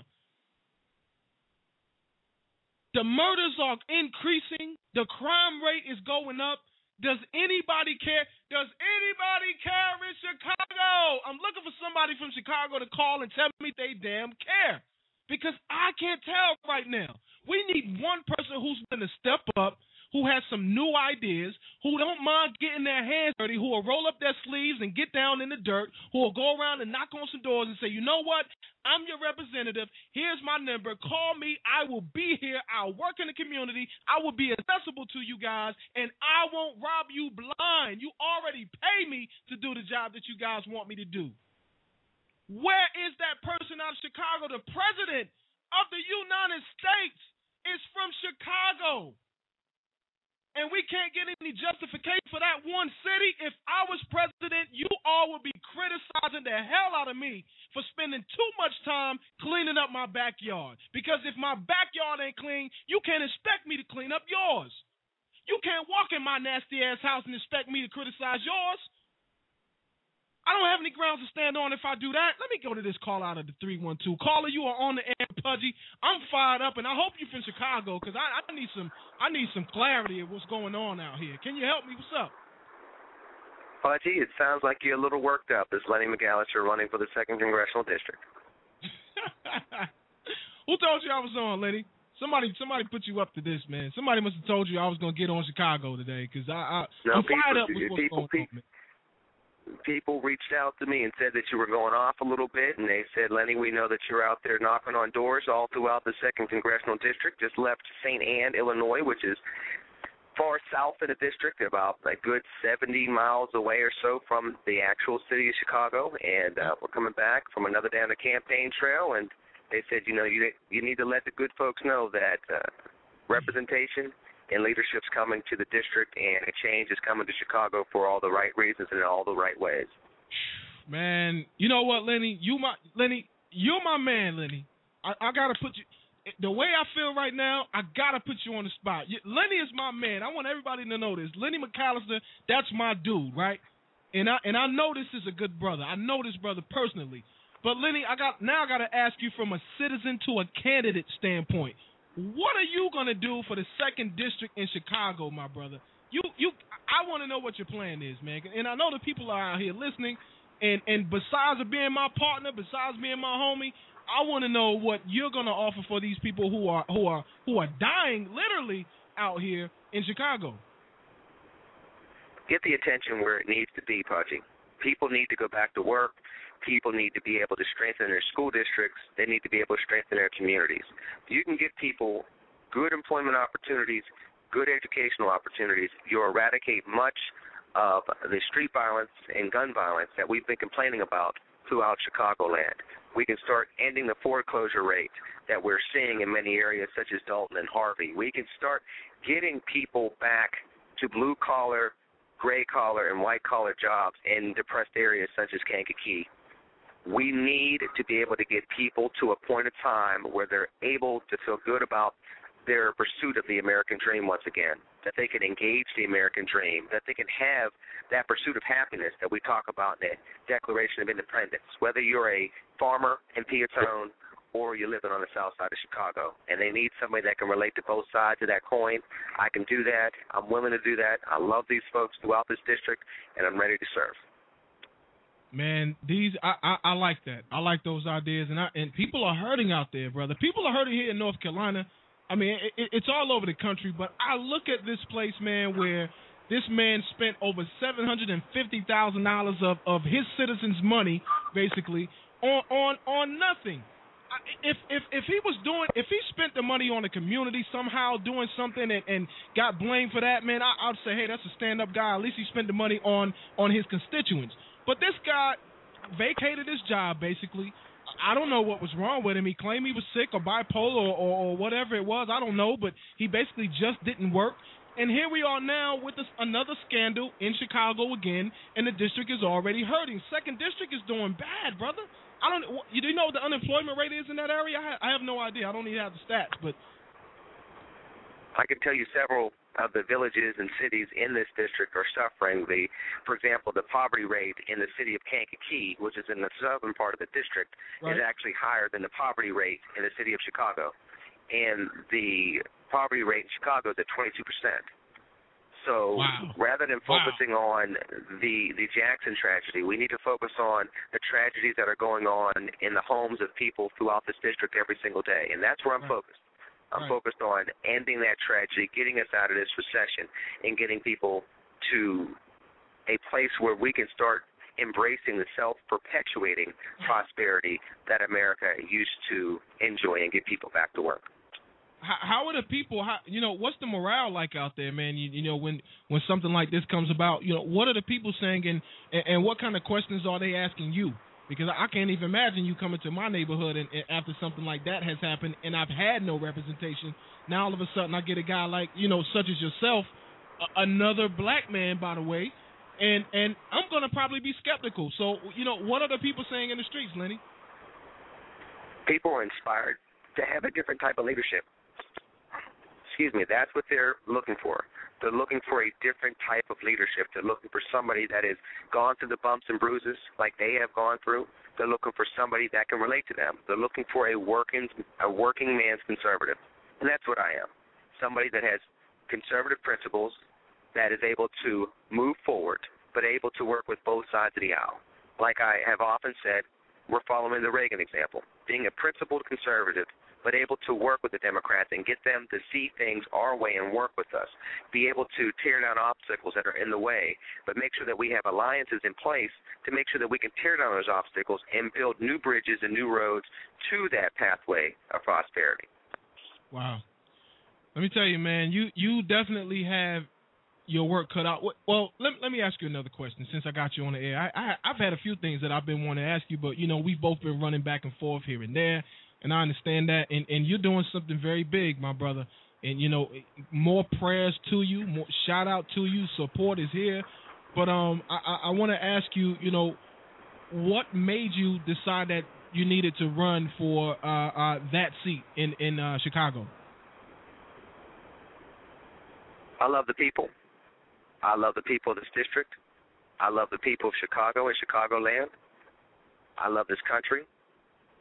The murders are increasing. The crime rate is going up. Does anybody care? Does anybody care in Chicago? I'm looking for somebody from Chicago to call and tell me they damn care, because I can't tell right now. We need one person who's going to step up, who has some new ideas, who don't mind getting their hands dirty, who will roll up their sleeves and get down in the dirt, who will go around and knock on some doors and say, you know what, I'm your representative, here's my number, call me, I will be here, I'll work in the community, I will be accessible to you guys, and I won't rob you blind. You already pay me to do the job that you guys want me to do. Where is that person out of Chicago? The president of the United States is from Chicago. And we can't get any justification for that one city. If I was president, you all would be criticizing the hell out of me for spending too much time cleaning up my backyard. Because if my backyard ain't clean, you can't expect me to clean up yours. You can't walk in my nasty ass house and expect me to criticize yours. I don't have any grounds to stand on if I do that. Let me go to this call out of the 312. Caller, you are on the air, Pudgy. I'm fired up, and I hope you're from Chicago, because I need some clarity of what's going on out here. Can you help me? What's up? Pudgy, it sounds like you're a little worked up. It's Lenny McAllister running for the 2nd Congressional District. Who told you I was on, Lenny? Somebody put you up to this, man. Somebody must have told you I was going to get on Chicago today, because I'm fired up with what's going on, man. People reached out to me and said that you were going off a little bit, and they said, Lenny, we know that you're out there knocking on doors all throughout the 2nd Congressional District. Just left St. Anne, Illinois, which is far south of the district, about a good 70 miles away or so from the actual city of Chicago, and we're coming back from another day on the campaign trail, and they said, you know, you need to let the good folks know that representation and leadership's coming to the district, and a change is coming to Chicago for all the right reasons and in all the right ways. Man, you know what, Lenny? You're my man, Lenny. I got to put you – the way I feel right now, I got to put you on the spot. Lenny is my man. I want everybody to know this. Lenny McAllister, that's my dude, right? And I know this is a good brother. I know this brother personally. But, Lenny, I got to ask you from a citizen to a candidate standpoint. What are you going to do for the 2nd District in Chicago, my brother? I want to know what your plan is, man. And I know the people are out here listening, and besides being my partner, besides being my homie, I want to know what you're going to offer for these people who are dying literally out here in Chicago. Get the attention where it needs to be, Pudgy. People need to go back to work. People need to be able to strengthen their school districts. They need to be able to strengthen their communities. You can give people good employment opportunities, good educational opportunities. You'll eradicate much of the street violence and gun violence that we've been complaining about throughout Chicagoland. We can start ending the foreclosure rate that we're seeing in many areas such as Dalton and Harvey. We can start getting people back to blue-collar, gray-collar, and white-collar jobs in depressed areas such as Kankakee. We need to be able to get people to a point of time where they're able to feel good about their pursuit of the American dream once again, that they can engage the American dream, that they can have that pursuit of happiness that we talk about in the Declaration of Independence, whether you're a farmer in Peatone or you're living on the south side of Chicago. And they need somebody that can relate to both sides of that coin. I can do that. I'm willing to do that. I love these folks throughout this district, and I'm ready to serve. Man, I like that. I like those ideas, and people are hurting out there, brother. People are hurting here in North Carolina. I mean, it's all over the country, but I look at this place, man, where this man spent over $750,000 of his citizens' money, basically, on nothing. If he was doing, if he spent the money on the community somehow doing something and got blamed for that, man, I'd say, hey, that's a stand-up guy. At least he spent the money on his constituents. But this guy vacated his job, basically. I don't know what was wrong with him. He claimed he was sick or bipolar or whatever it was. I don't know, but he basically just didn't work. And here we are now with another scandal in Chicago again, and the district is already hurting. 2nd District is doing bad, brother. Do you know what the unemployment rate is in that area? I have no idea. I don't even have the stats, but I can tell you several of the villages and cities in this district are suffering. For example, the poverty rate in the city of Kankakee, which is in the southern part of the district, right, is actually higher than the poverty rate in the city of Chicago. And the poverty rate in Chicago is at 22%. So rather than focusing on the Jackson tragedy, we need to focus on the tragedies that are going on in the homes of people throughout this district every single day. And that's where I'm focused. I'm focused on ending that tragedy, getting us out of this recession, and getting people to a place where we can start embracing the self-perpetuating prosperity that America used to enjoy and get people back to work. How are the people, what's the morale like out there, man? When something like this comes about, what are the people saying and what kind of questions are they asking you? Because I can't even imagine you coming to my neighborhood and after something like that has happened and I've had no representation. Now all of a sudden I get a guy like, such as yourself, another black man, by the way, and I'm going to probably be skeptical. So, what are the people saying in the streets, Lenny? People are inspired to have a different type of leadership. Excuse me, that's what they're looking for. They're looking for a different type of leadership. They're looking for somebody that has gone through the bumps and bruises like they have gone through. They're looking for somebody that can relate to them. They're looking for a working man's conservative, and that's what I am, somebody that has conservative principles, that is able to move forward but able to work with both sides of the aisle. Like I have often said, we're following the Reagan example, being a principled conservative but able to work with the Democrats and get them to see things our way and work with us, be able to tear down obstacles that are in the way, but make sure that we have alliances in place to make sure that we can tear down those obstacles and build new bridges and new roads to that pathway of prosperity. Wow. Let me tell you, man, you definitely have your work cut out. Well, let me ask you another question since I got you on the air. I've had a few things that I've been wanting to ask you, but, we've both been running back and forth here and there. And I understand that, and you're doing something very big, my brother. And, more prayers to you, more shout-out to you, support is here. But I want to ask you, what made you decide that you needed to run for that seat in Chicago? I love the people. I love the people of this district. I love the people of Chicago and Chicagoland. I love this country,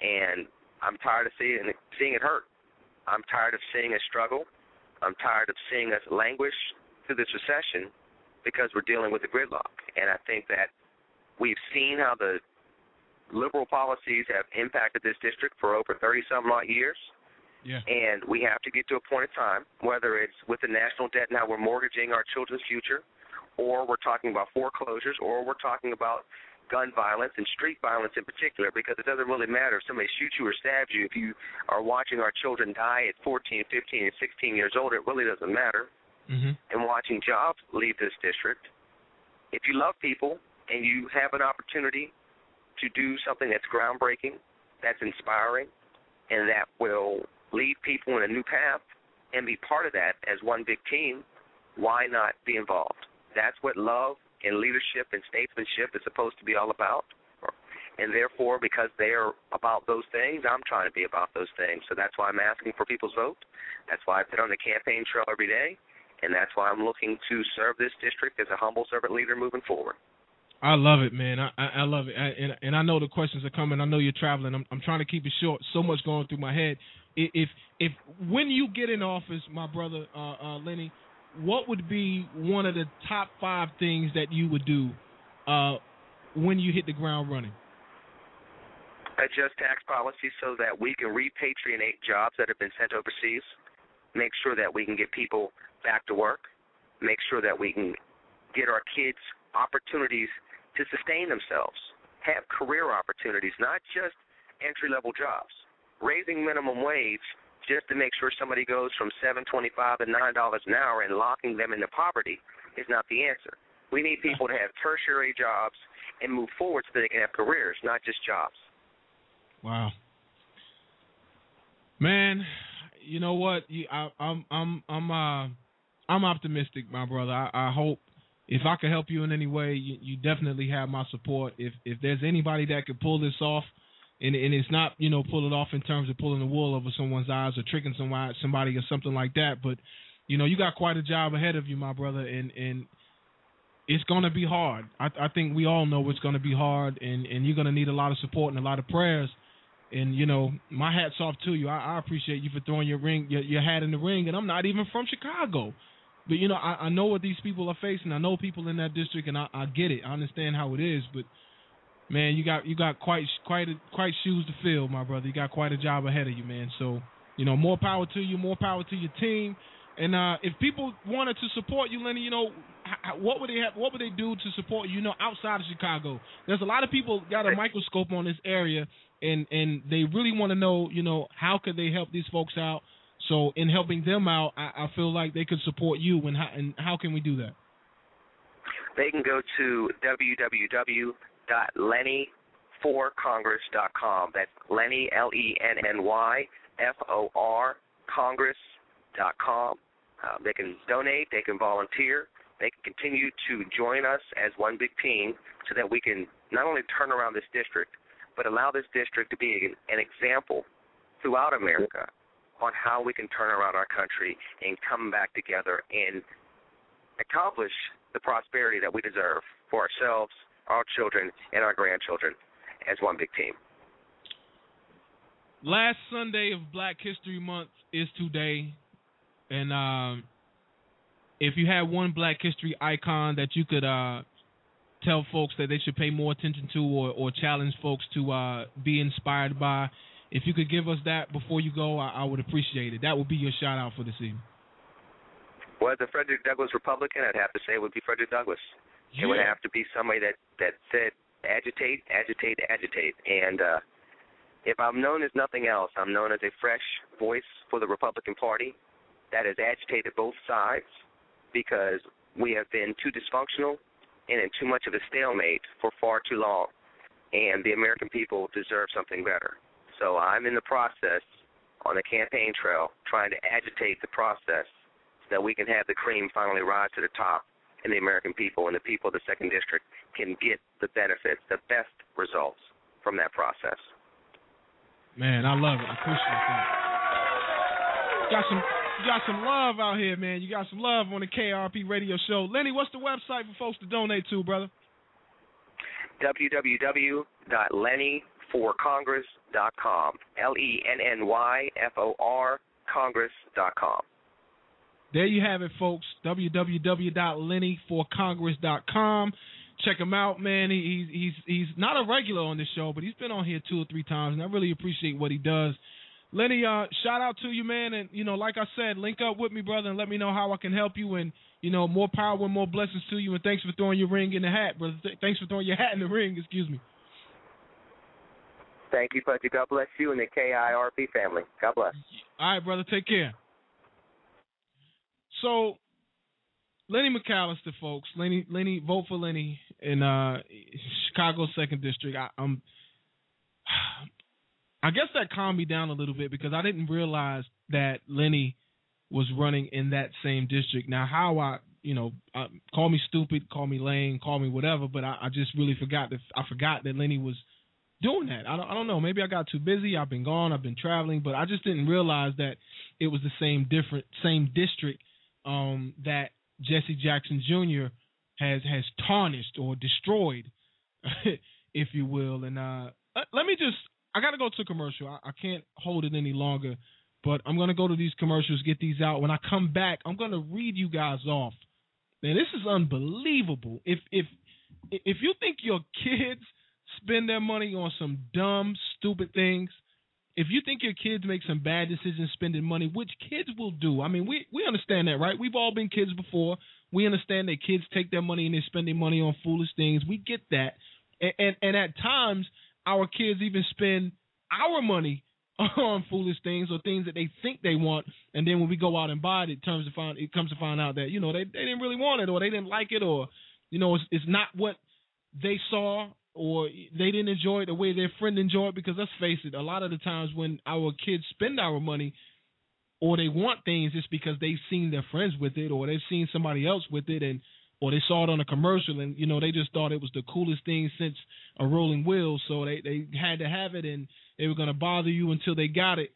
and I'm tired of seeing it hurt. I'm tired of seeing us struggle. I'm tired of seeing us languish through this recession because we're dealing with the gridlock. And I think that we've seen how the liberal policies have impacted this district for over 30-some-odd years. Yeah. And we have to get to a point in time, whether it's with the national debt and how we're mortgaging our children's future, or we're talking about foreclosures, or we're talking about gun violence and street violence in particular, because it doesn't really matter if somebody shoots you or stabs you. If you are watching our children die at 14, 15, and 16 years old, it really doesn't matter. Mm-hmm. And watching jobs leave this district. If you love people and you have an opportunity to do something that's groundbreaking, that's inspiring, and that will lead people in a new path and be part of that as one big team, why not be involved? That's what love and leadership and statesmanship is supposed to be all about. And therefore, because they are about those things, I'm trying to be about those things. So that's why I'm asking for people's vote. That's why I've been on the campaign trail every day. And that's why I'm looking to serve this district as a humble servant leader moving forward. I love it, man. I love it. And I know the questions are coming. I know you're traveling. I'm trying to keep it short. So much going through my head. If when you get in office, my brother, Lenny, what would be one of the top 5 things that you would do when you hit the ground running? Adjust tax policy so that we can repatriate jobs that have been sent overseas, make sure that we can get people back to work, make sure that we can get our kids opportunities to sustain themselves, have career opportunities, not just entry-level jobs, raising minimum wage just to make sure somebody goes from $7.25 to $9 an hour and locking them into poverty is not the answer. We need people to have tertiary jobs and move forward so they can have careers, not just jobs. Wow, man, you know what? I'm optimistic, my brother. I hope if I could help you in any way, you definitely have my support. If there's anybody that could pull this off. And it's not, pull it off in terms of pulling the wool over someone's eyes or tricking somebody or something like that. But, you got quite a job ahead of you, my brother, and it's going to be hard. I think we all know it's going to be hard, and you're going to need a lot of support and a lot of prayers. And, my hat's off to you. I appreciate you for throwing your hat in the ring, and I'm not even from Chicago. But, I know what these people are facing. I know people in that district, and I get it. I understand how it is, but man, you got quite shoes to fill, my brother. You got quite a job ahead of you, man. So, You know, more power to you, more power to your team. And if people wanted to support you, Lenny, you know, what would they have? What would they do to support you? You know, outside of Chicago, there's a lot of people got a microscope on this area, and they really want to know, you know, how could they help these folks out? So in helping them out, I feel like they could support you. And how can we do that? They can go to www.LennyForCongress.com. That's Lenny, LennyFOR, Congress.com. They can donate. They can volunteer. They can continue to join us as one big team so that we can not only turn around this district, but allow this district to be an example throughout America on how we can turn around our country and come back together and accomplish the prosperity that we deserve for ourselves, our children, and our grandchildren as one big team. Last Sunday of Black History Month is today, and if you had one Black history icon that you could tell folks that they should pay more attention to or challenge folks to be inspired by, if you could give us that before you go, I would appreciate it. That would be your shout-out for this evening. Well, the Frederick Douglass Republican, I'd have to say, would be Frederick Douglass. Yeah. It would have to be somebody that said, agitate, agitate, agitate. And if I'm known as nothing else, I'm known as a fresh voice for the Republican Party that has agitated both sides because we have been too dysfunctional and in too much of a stalemate for far too long. And the American people deserve something better. So I'm in the process on the campaign trail trying to agitate the process so that we can have the cream finally rise to the top and the American people and the people of the Second District can get the benefits, the best results from that process. Man, I love it. I appreciate that. You got some love out here, man. You got some love on the KRP radio show. Lenny, what's the website for folks to donate to, brother? www.LennyForCongress.com. LennyForCongress.com. There you have it, folks. www.LennyForCongress.com. Check him out, man. He's not a regular on this show, but he's been on here 2 or 3 times, and I really appreciate what he does. Lenny, shout out to you, man. And, you know, like I said, link up with me, brother, and let me know how I can help you. And, you know, more power and more blessings to you. And thanks for throwing your ring in the hat, brother. Thanks for throwing your hat in the ring, excuse me. Thank you, Pudgy. God bless you and the KIRP family. God bless. All right, brother. Take care. So, Lenny McAllister, folks. Lenny, vote for Lenny in Chicago's 2nd District. I guess that calmed me down a little bit because I didn't realize that Lenny was running in that same district. Now, how I call me stupid, call me lame, call me whatever, but I just really forgot that Lenny was doing that. I don't know. Maybe I got too busy. I've been gone. I've been traveling, but I just didn't realize that it was the same district that Jesse Jackson Jr. has tarnished or destroyed, if you will. And let me just, I got to go to commercial. I can't hold it any longer, but I'm going to go to these commercials, get these out. When I come back, I'm going to read you guys off. Man, this is unbelievable. If you think your kids spend their money on some dumb, stupid things, if you think your kids make some bad decisions spending money, which kids will do. I mean, we understand that, right? We've all been kids before. We understand that kids take their money and they're spending money on foolish things. We get that. And at times, our kids even spend our money on foolish things or things that they think they want. And then when we go out and buy it, it comes to find out that, you know, they didn't really want it or they didn't like it or, you know, it's not what they saw or they didn't enjoy it the way their friend enjoyed it. Because let's face it, a lot of the times when our kids spend our money or they want things, it's because they've seen their friends with it or they've seen somebody else with it and or they saw it on a commercial and, you know, they just thought it was the coolest thing since a rolling wheel. So they had to have it and they were going to bother you until they got it.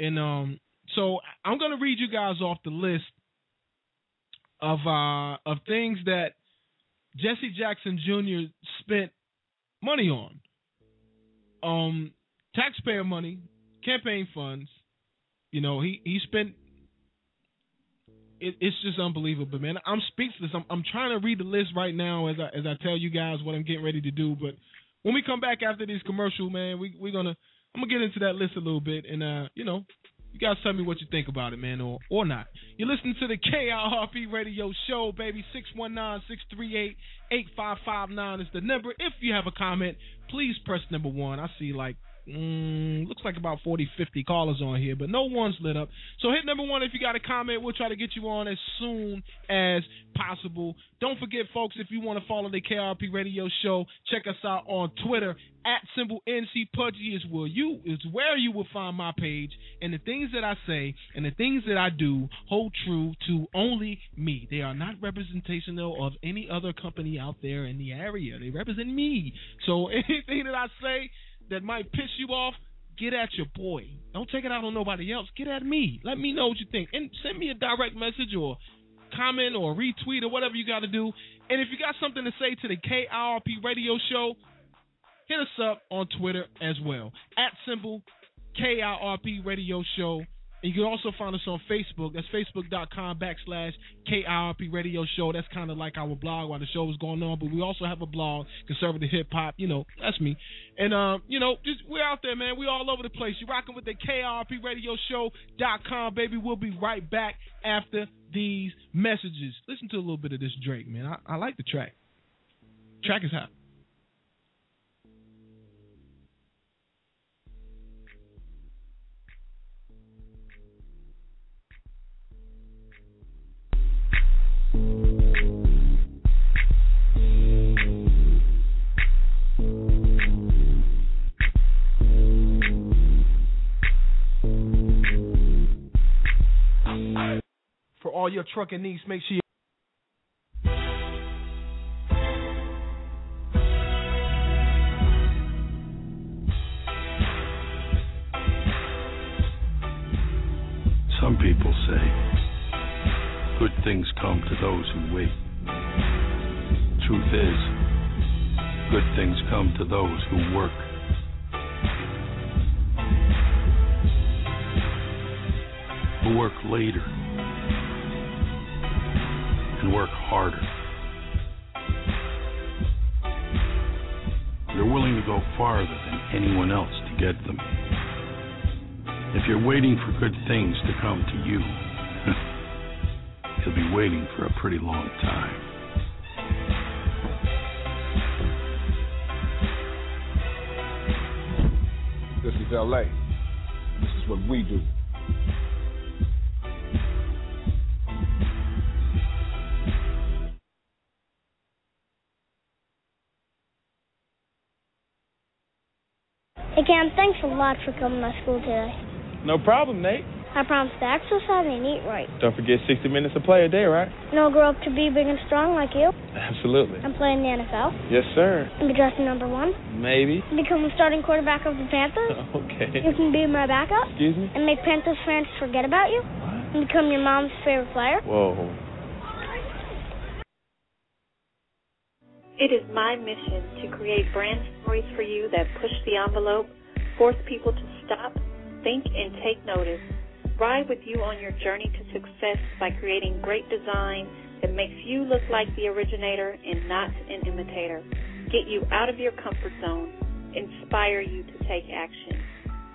And so I'm going to read you guys off the list of things that Jesse Jackson Jr. spent money on. Taxpayer money, campaign funds. You know, he spent... It's just unbelievable, man. I'm speechless. I'm trying to read the list right now as I tell you guys what I'm getting ready to do. But when we come back after this commercial, man, I'm gonna get into that list a little bit and you know, You got to tell me what you think about it, man, or not. You're listening to the KIRP Radio Show, baby. 619-638-8559 is the number. If you have a comment, please press number 1. I see, like, looks like about 40, 50 callers on here, but no one's lit up. So hit number 1 if you got a comment. We'll try to get you on as soon as possible. Don't forget, folks, if you want to follow the KRP Radio Show, check us out on Twitter. @NCPudgy is where you will find my page, and the things that I say and the things that I do hold true to only me. They are not representational of any other company out there in the area. They represent me. So anything that I say that might piss you off, get at your boy. Don't take it out on nobody else. Get at me. Let me know what you think. And send me a direct message or comment or retweet or whatever you got to do. And if you got something to say to the KIRP Radio Show, hit us up on Twitter as well. @KIRP Radio Show. And you can also find us on Facebook. That's facebook.com/KIRP Radio Show. That's kind of like our blog while the show is going on. But we also have a blog, Conservative Hip Hop. You know, that's me. And, just we're out there, man. We're all over the place. You're rocking with the KIRP Radio Show.com, baby. We'll be right back after these messages. Listen to a little bit of this Drake, man. I like the track. Track is hot. For all your trucking needs, make sure you Some people say good things come to those who wait. Truth is, good things come to those who work. Who work later and work harder. You're willing to go farther than anyone else to get them. If you're waiting for good things to come to you, you'll be waiting for a pretty long time. This is LA. This is what we do. Again, thanks a lot for coming to school today. No problem, Nate. I promise to exercise and eat right. Don't forget 60 minutes of play a day, right? And I'll grow up to be big and strong like you. Absolutely. And play in the NFL. Yes, sir. And be drafted number 1. Maybe. And become the starting quarterback of the Panthers. Okay. You can be my backup. Excuse me? And make Panthers fans forget about you. What? And become your mom's favorite player. Whoa. It is my mission to create brand stories for you that push the envelope, force people to stop, think, and take notice. Ride with you on your journey to success by creating great design that makes you look like the originator and not an imitator. Get you out of your comfort zone, inspire you to take action.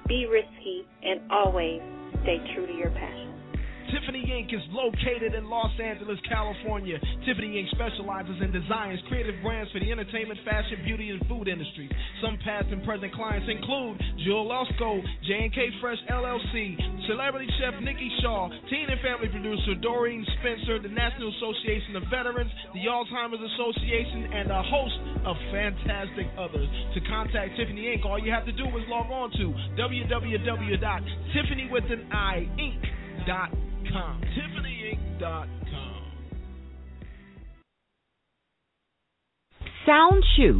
Be risky and always stay true to your passion. Tiffany Inc. is located in Los Angeles, California. Tiffany Inc. specializes in designs, creative brands for the entertainment, fashion, beauty, and food industries. Some past and present clients include Jewel Osco, J&K Fresh LLC, celebrity chef Nikki Shaw, teen and family producer Doreen Spencer, the National Association of Veterans, the Alzheimer's Association, and a host of fantastic others. To contact Tiffany Inc., all you have to do is log on to www.tiffanyinc.com. TiffanyInc.com. Sound Shoe,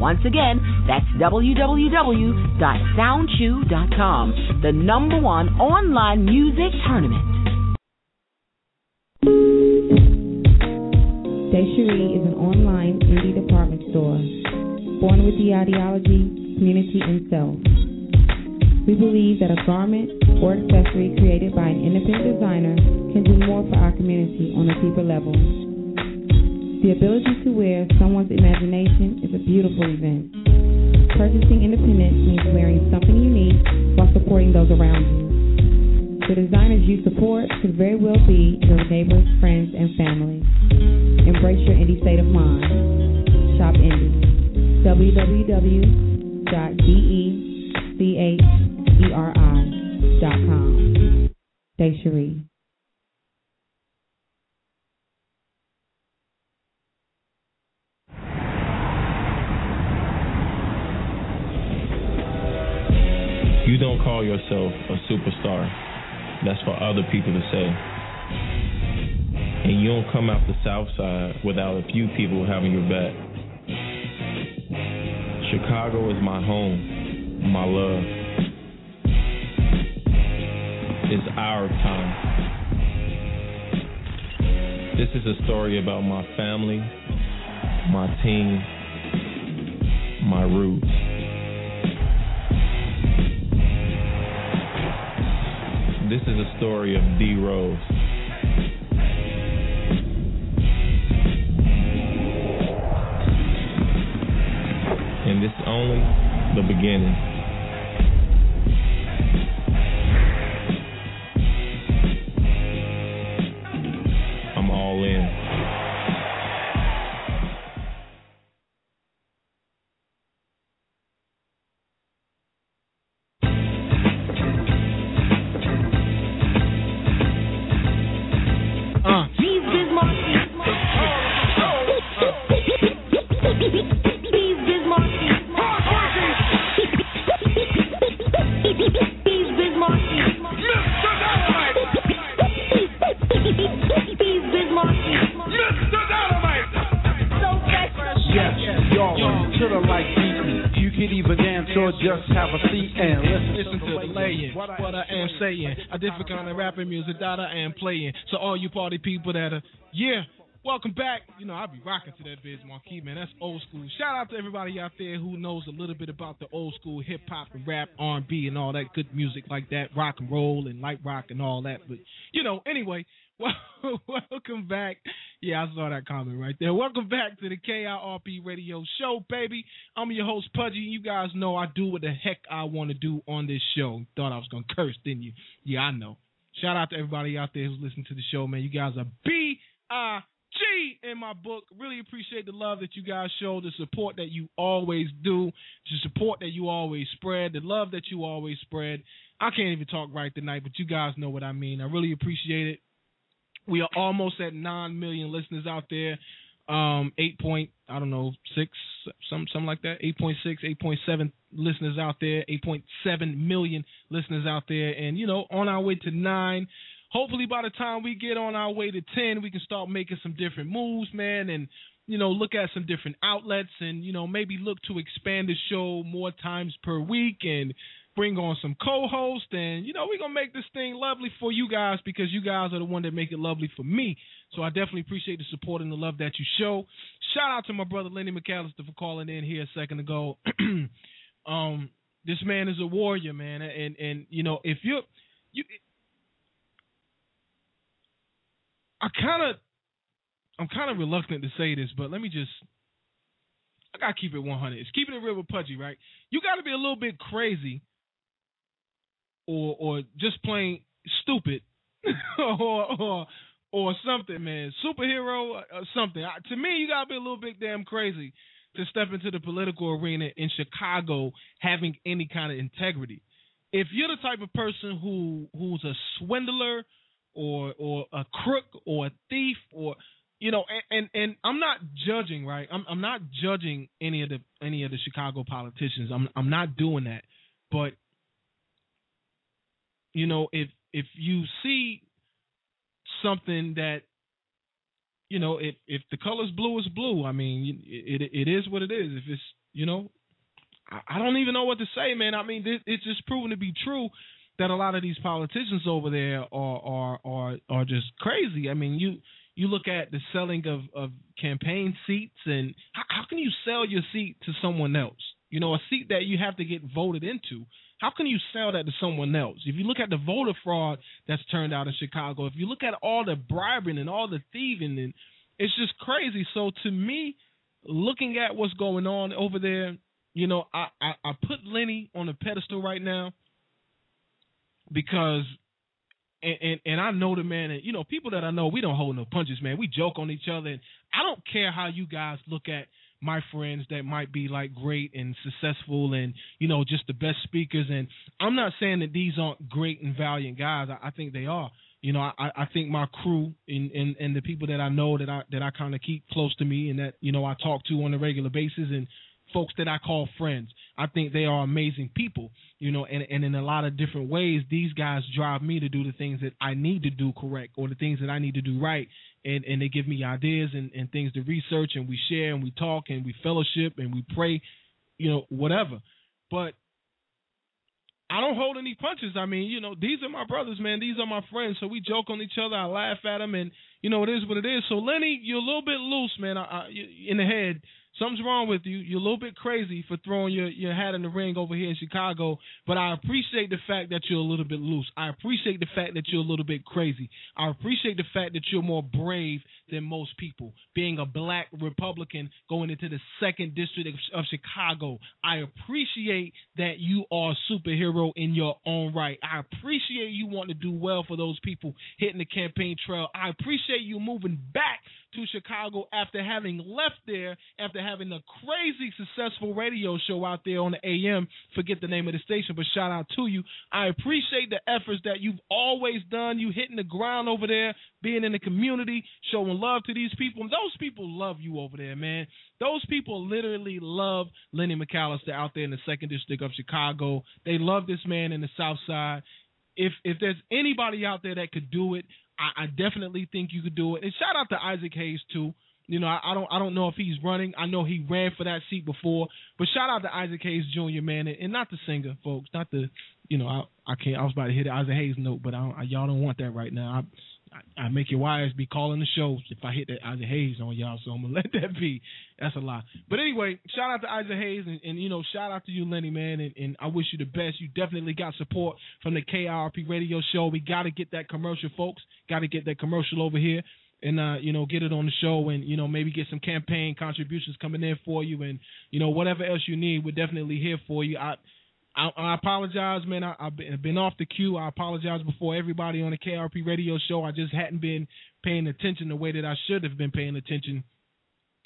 Once again, that's www.soundchew.com, the #1 online music tournament. Desiree is an online indie department store, born with the ideology, community, and self. We believe that a garment or accessory created by an independent designer can do more for our community on a deeper level. The ability to wear someone's imagination is a beautiful event. Purchasing independence means wearing something unique while supporting those around you. The designers you support could very well be your neighbors, friends, and family. Embrace your indie state of mind. Shop indie. www.deceri.com. Desiree. You don't call yourself a superstar. That's for other people to say. And you don't come out the South Side without a few people having your back. Chicago is my home, my love. It's our time. This is a story about my family, my team, my roots. This is a story of D. Rose. And this is only the beginning. I'm all in. A different kind of rapping music that I am playing. So all you party people that are, yeah, welcome back. You know, I'll be rocking to that Biz Marquee, man. That's old school. Shout out to everybody out there who knows a little bit about the old school hip-hop and rap, R&B, and all that good music like that, rock and roll and light rock and all that. But, you know, anyway, welcome back. Yeah, I saw that comment right there. Welcome back to the KIRP Radio Show, baby. I'm your host, Pudgy. You guys know I do what the heck I want to do on this show. Thought I was going to curse, didn't you? Yeah, I know. Shout out to everybody out there who's listening to the show, man. You guys are B-I-G in my book. Really appreciate the love that you guys show, the support that you always do, the support that you always spread, the love that you always spread. I can't even talk right tonight, but you guys know what I mean. I really appreciate it. We are almost at 9 million listeners out there, 8.6, something like that, 8.6, 8.7 listeners out there, 8.7 million listeners out there. And, you know, on our way to 9, hopefully by the time we get on our way to 10, we can start making some different moves, man, and, you know, look at some different outlets and, you know, maybe look to expand the show more times per week and bring on some co-hosts, and, you know, we're going to make this thing lovely for you guys because you guys are the one that make it lovely for me. So I definitely appreciate the support and the love that you show. Shout out to my brother Lenny McAllister for calling in here a second ago. This man is a warrior, man. And you know, if I'm kind of reluctant to say this, but let me just... I got to keep it 100. It's keeping it real with Pudgy, right? You got to be a little bit crazy or just plain stupid or something, man. Superhero or something. To me, you got to be a little bit damn crazy to step into the political arena in Chicago having any kind of integrity. If you're the type of person who's a swindler or a crook or a thief or, you know, and I'm not judging, right? I'm not judging any of the Chicago politicians. I'm not doing that. But, you know, if you see something that, you know, if the color's blue, it's blue. I mean, it is what it is. If it's, you know, I don't even know what to say, man. I mean, it's just proven to be true that a lot of these politicians over there are just crazy. I mean, you look at the selling of campaign seats, and how can you sell your seat to someone else? You know, a seat that you have to get voted into. How can you sell that to someone else? If you look at the voter fraud that's turned out in Chicago, if you look at all the bribery and all the thieving, and it's just crazy. So to me, looking at what's going on over there, you know, I put Lenny on a pedestal right now because, and I know the man, and, you know, people that I know, we don't hold no punches, man. We joke on each other, and I don't care how you guys look at my friends that might be like great and successful and, you know, just the best speakers. And I'm not saying that these aren't great and valiant guys. I think they are. You know, I think my crew and the people that I know that I kind of keep close to me and that, you know, I talk to on a regular basis and folks that I call friends, I think they are amazing people, you know, and in a lot of different ways, these guys drive me to do the things that I need to do correct or the things that I need to do right. And they give me ideas and things to research, and we share and we talk and we fellowship and we pray, you know, whatever. But I don't hold any punches. I mean, you know, these are my brothers, man. These are my friends. So we joke on each other. I laugh at them, and, you know, it is what it is. So, Lenny, you're a little bit loose, man, in the head. Something's wrong with you. You're a little bit crazy for throwing your hat in the ring over here in Chicago, but I appreciate the fact that you're a little bit loose. I appreciate the fact that you're a little bit crazy. I appreciate the fact that you're more brave than most people. Being a black Republican going into the 2nd District of Chicago, I appreciate that you are a superhero in your own right. I appreciate you wanting to do well for those people hitting the campaign trail. I appreciate you moving back to Chicago after having left there, after having a crazy successful radio show out there on the AM. Forget the name of the station, but shout out to you. I appreciate the efforts that you've always done. You hitting the ground over there, being in the community, showing love to these people. And those people love you over there, man. Those people literally love Lenny McAllister out there in the 2nd District of Chicago. They love this man in the South Side. If there's anybody out there that could do it, I definitely think you could do it. And shout out to Isaac Hayes too. You know, I don't know if he's running. I know he ran for that seat before, but shout out to Isaac Hayes Jr., man, and not the singer, folks. Not the, you know, I can't. I was about to hit the Isaac Hayes note, but y'all don't want that right now. I make your wires be calling the shows if I hit that Isaac Hayes on y'all, so I'm gonna let that be. That's a lie. But anyway, shout out to Isaac Hayes, and you know, shout out to you, Lenny, man, and I wish you the best. You definitely got support from the KIRP Radio Show. We gotta get that commercial, folks. Gotta get that commercial over here. And, you know, get it on the show and, you know, maybe get some campaign contributions coming in for you. And, you know, whatever else you need, we're definitely here for you. I apologize, man. I've been off the queue. I apologize before everybody on the KRP Radio Show. I just hadn't been paying attention the way that I should have been paying attention.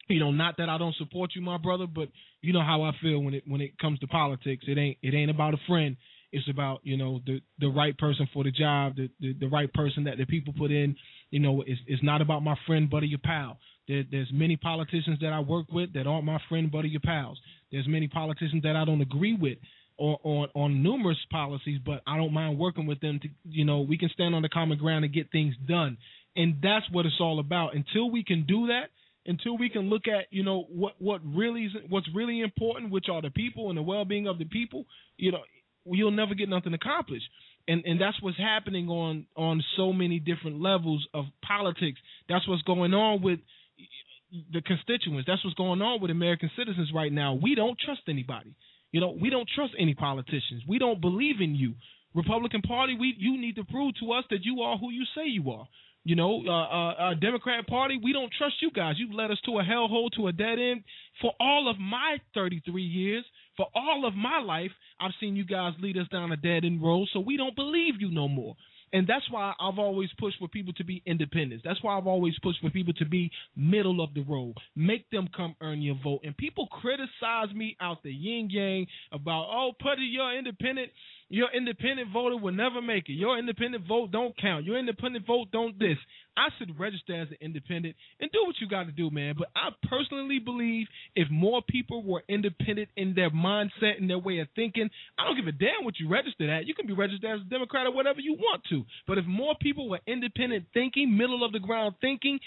You know, not that I don't support you, my brother, but you know how I feel when it comes to politics. It ain't about a friend. It's about, you know, the right person for the job, the right person that the people put in. You know, it's not about my friend, buddy, your pal. There's many politicians that I work with that aren't my friend, buddy, your pals. There's many politicians that I don't agree with on numerous policies, but I don't mind working with them to, you know, we can stand on the common ground and get things done. And that's what it's all about. Until we can do that, until we can look at, you know, what's really important, which are the people and the well-being of the people, you know, you'll never get nothing accomplished. And that's what's happening on so many different levels of politics. That's what's going on with the constituents. That's what's going on with American citizens right now. We don't trust anybody. You know, we don't trust any politicians. We don't believe in you. Republican Party, you need to prove to us that you are who you say you are. You know, Democrat Party, we don't trust you guys. You've led us to a hellhole, to a dead end. For all of my 33 years, for all of my life, I've seen you guys lead us down a dead end road, so we don't believe you no more. And that's why I've always pushed for people to be independents. That's why I've always pushed for people to be middle of the road. Make them come earn your vote. And people criticize me out the yin-yang about, oh, Pudgy, you're independent. Your independent voter will never make it. Your independent vote don't count. Your independent vote don't this. I should register as an independent and do what you got to do, man. But I personally believe if more people were independent in their mindset and their way of thinking, I don't give a damn what you register at. You can be registered as a Democrat or whatever you want to. But if more people were independent thinking, middle of the ground thinking,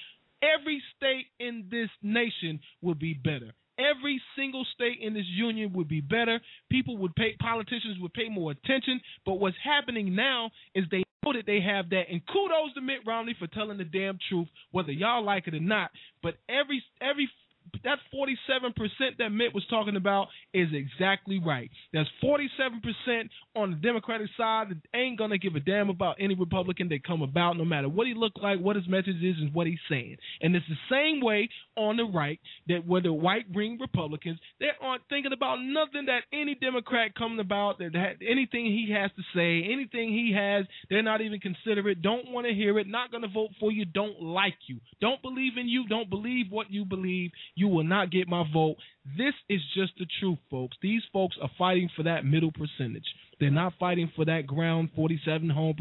every state in this nation would be better. Every single state in this union would be better. People would pay, politicians would pay more attention. But what's happening now is they know that they have that. And kudos to Mitt Romney for telling the damn truth, whether y'all like it or not. But every that 47% that Mitt was talking about is exactly right. That's 47% on the Democratic side that ain't going to give a damn about any Republican that come about, no matter what he look like, what his message is, and what he's saying. And it's the same way on the right, that where the right-wing Republicans, they aren't thinking about nothing that any Democrat coming about, that anything he has to say, anything he has, they're not even considerate, don't want to hear it, not going to vote for you, don't like you, don't believe in you, don't believe what you believe. You will not get my vote. This is just the truth, folks. These folks are fighting for that middle percentage. They're not fighting for that ground 47%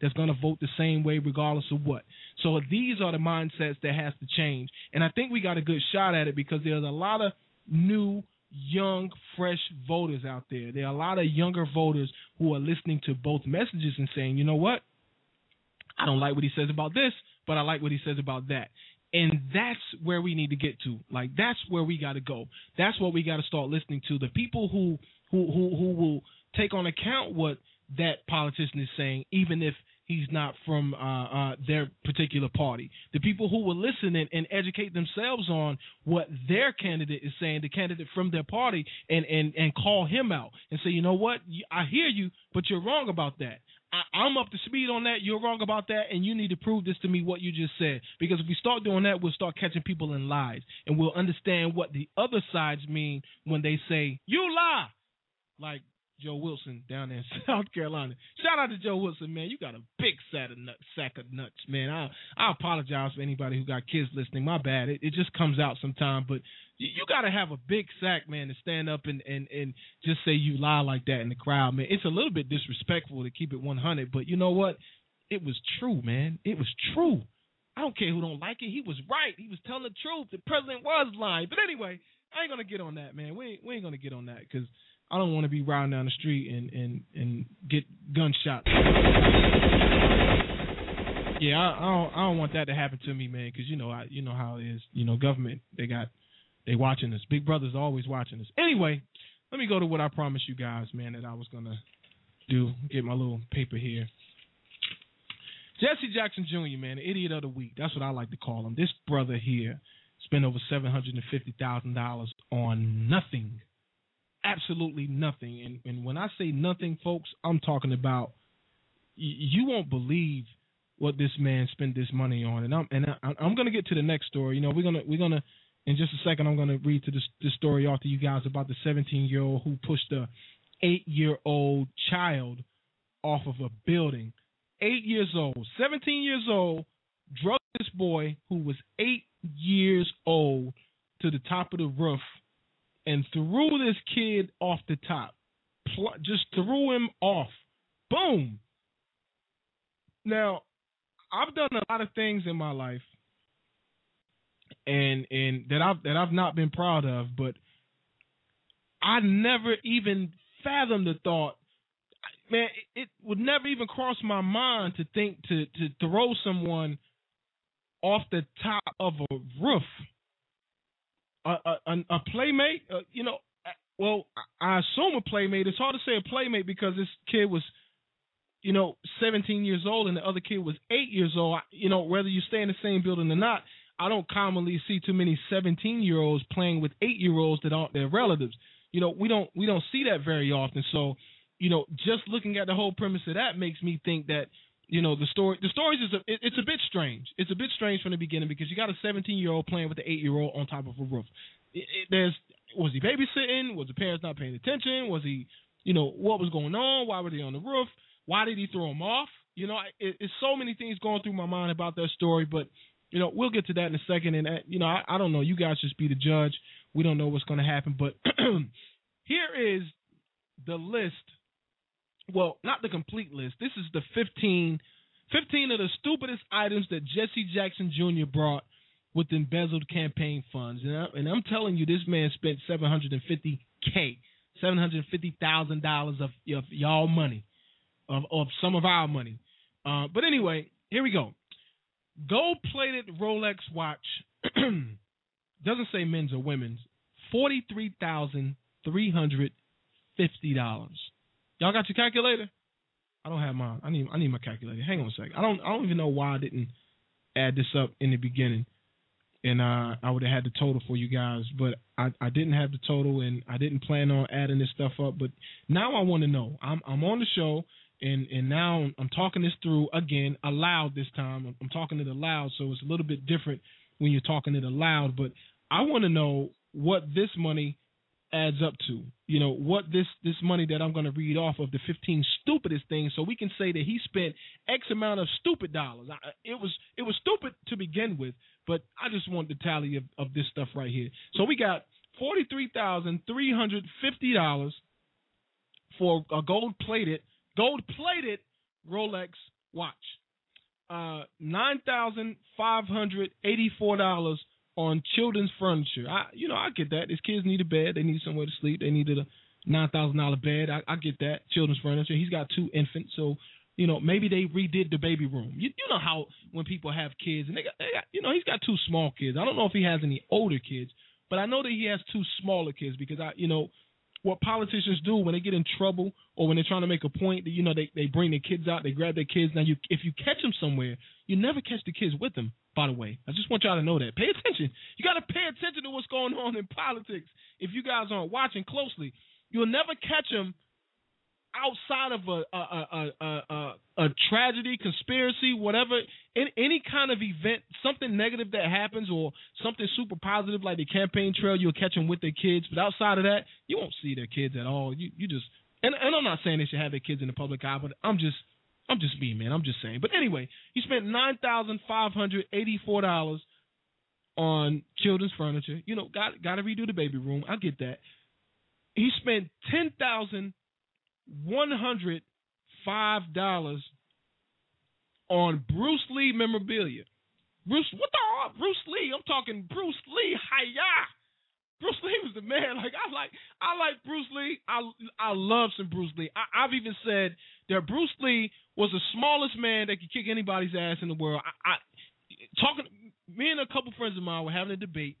that's going to vote the same way regardless of what. So these are the mindsets that has to change. And I think we got a good shot at it because there's a lot of new, young, fresh voters out there. There are a lot of younger voters who are listening to both messages and saying, you know what? I don't like what he says about this, but I like what he says about that. And that's where we need to get to. Like, that's where we got to go. That's what we got to start listening to. The people who will take on account what that politician is saying, even if he's not from their particular party. The people who will listen and educate themselves on what their candidate is saying, the candidate from their party, and call him out and say, you know what, I hear you, but you're wrong about that. I'm up to speed on that. You're wrong about that, and you need to prove this to me, what you just said. Because if we start doing that, we'll start catching people in lies, and we'll understand what the other sides mean when they say, you lie, like Joe Wilson down there in South Carolina. Shout out to Joe Wilson, man. You got a big sack of nuts, man. I apologize for anybody who got kids listening. My bad. It just comes out sometime, but you got to have a big sack, man, to stand up and just say you lie like that in the crowd, man. It's a little bit disrespectful to keep it 100, but you know what? It was true, man. It was true. I don't care who don't like it. He was right. He was telling the truth. The president was lying. But anyway, I ain't going to get on that, man. We ain't going to get on that because I don't want to be riding down the street and get gunshots. Yeah, I don't want that to happen to me, man, because you know how it is. You know, government, they watching us. Big Brother's always watching us. Anyway, let me go to what I promised you guys, man, that I was going to do. Get my little paper here. Jesse Jackson Jr., man, the idiot of the week. That's what I like to call him. This brother here spent over $750,000 on nothing. Absolutely nothing. And when I say nothing, folks, I'm talking about you won't believe what this man spent this money on. And I'm going to get to the next story. You know, we're going to in just a second, I'm going to read to this story off to you guys about the 17-year-old who pushed a 8-year-old child off of a building. 8 years old, 17 years old, drugged this boy who was 8 years old to the top of the roof and threw this kid off the top. Just threw him off. Boom. Now, I've done a lot of things in my life and that I've not been proud of, but I never even fathomed the thought. Man, it would never even cross my mind to think to throw someone off the top of a roof. A playmate, you know, well, I assume a playmate. It's hard to say a playmate because this kid was, you know, 17 years old and the other kid was 8 years old. You know, whether you stay in the same building or not, I don't commonly see too many 17-year-olds playing with 8-year-olds that aren't their relatives. You know, we don't see that very often. So, you know, just looking at the whole premise of that makes me think that, you know, the story is it's a bit strange. It's a bit strange from the beginning because you got a 17-year-old playing with an 8-year-old on top of a roof. Was he babysitting? Was the parents not paying attention? Was he, you know, what was going on? Why were they on the roof? Why did he throw him off? You know, it's so many things going through my mind about that story, but, you know, we'll get to that in a second. And, you know, I don't know. You guys just be the judge. We don't know what's going to happen. But here is the list well, not the complete list. This is the 15 of the stupidest items that Jesse Jackson Jr. brought with embezzled campaign funds. And I'm telling you, this man spent $750,000 of y'all money, of some of our money. But anyway, here we go. Gold-plated Rolex watch, doesn't say men's or women's, $43,350. Y'all got your calculator? I don't have mine. I need my calculator. Hang on a second. I don't even know why I didn't add this up in the beginning, and I would have had the total for you guys, but I didn't have the total, and I didn't plan on adding this stuff up. But now I want to know. I'm on the show, and now I'm talking this through again aloud this time. I'm talking it aloud, so it's a little bit different when you're talking it aloud. But I want to know what this money adds up to, you know, what this money that I'm going to read off of, the 15 stupidest things, so we can say that he spent X amount of stupid dollars. It was stupid to begin with, but I just want the tally of this stuff right here. So we got $43,350 for a gold plated Rolex watch, $9,584 on children's furniture. I get that. These kids need a bed. They need somewhere to sleep. They needed a $9,000 bed. I get that. Children's furniture. He's got two infants, so, you know, maybe they redid the baby room. You know how when people have kids, and they got, you know, he's got two small kids. I don't know if he has any older kids, but I know that he has two smaller kids, because what politicians do when they get in trouble or when they're trying to make a point, you know, they bring their kids out, they grab their kids. Now, if you catch them somewhere, you never catch the kids with them, by the way. I just want y'all to know that. Pay attention. You got to pay attention to what's going on in politics. If you guys aren't watching closely, you'll never catch them outside of a tragedy, conspiracy, whatever, in any kind of event, something negative that happens or something super positive like the campaign trail, you'll catch them with their kids. But outside of that, you won't see their kids at all. You just, and I'm not saying they should have their kids in the public eye, but I'm just me, man. I'm just saying. But anyway, he spent $9,584 on children's furniture. You know, got to redo the baby room. I get that. He spent $10,105 on Bruce Lee memorabilia. Bruce Lee? I'm talking Bruce Lee. Hi-ya! Bruce Lee was the man. Like, I like Bruce Lee. I love some Bruce Lee. I've even said that Bruce Lee was the smallest man that could kick anybody's ass in the world. Me and a couple friends of mine were having a debate.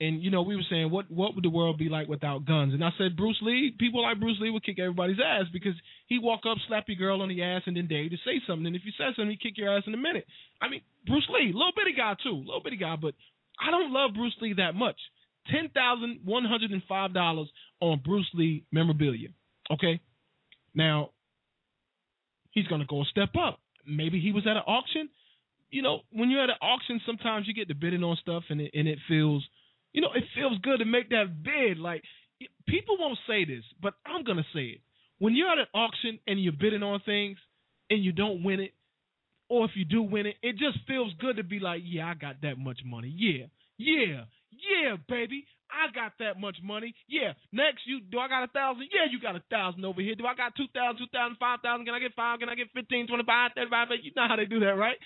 And, you know, we were saying, what would the world be like without guns? And I said, Bruce Lee, people like Bruce Lee would kick everybody's ass, because he walk up, slap your girl on the ass, and then dare you to say something. And if you said something, he'd kick your ass in a minute. I mean, Bruce Lee, little bitty guy too, but I don't love Bruce Lee that much. $10,105 on Bruce Lee memorabilia, okay? Now, he's going to go a step up. Maybe he was at an auction. You know, when you're at an auction, sometimes you get to bidding on stuff, and it feels... You know, it feels good to make that bid. Like, people won't say this, but I'm going to say it. When you're at an auction and you're bidding on things and you don't win it, or if you do win it, it just feels good to be like, yeah, I got that much money. Yeah, baby, I got that much money. Yeah, next, do I got 1,000? Yeah, you got 1,000 over here. Do I got 2,000, 2,000, 5,000? Can I get 5? Can I get 15, 25, 35? You know how they do that, right?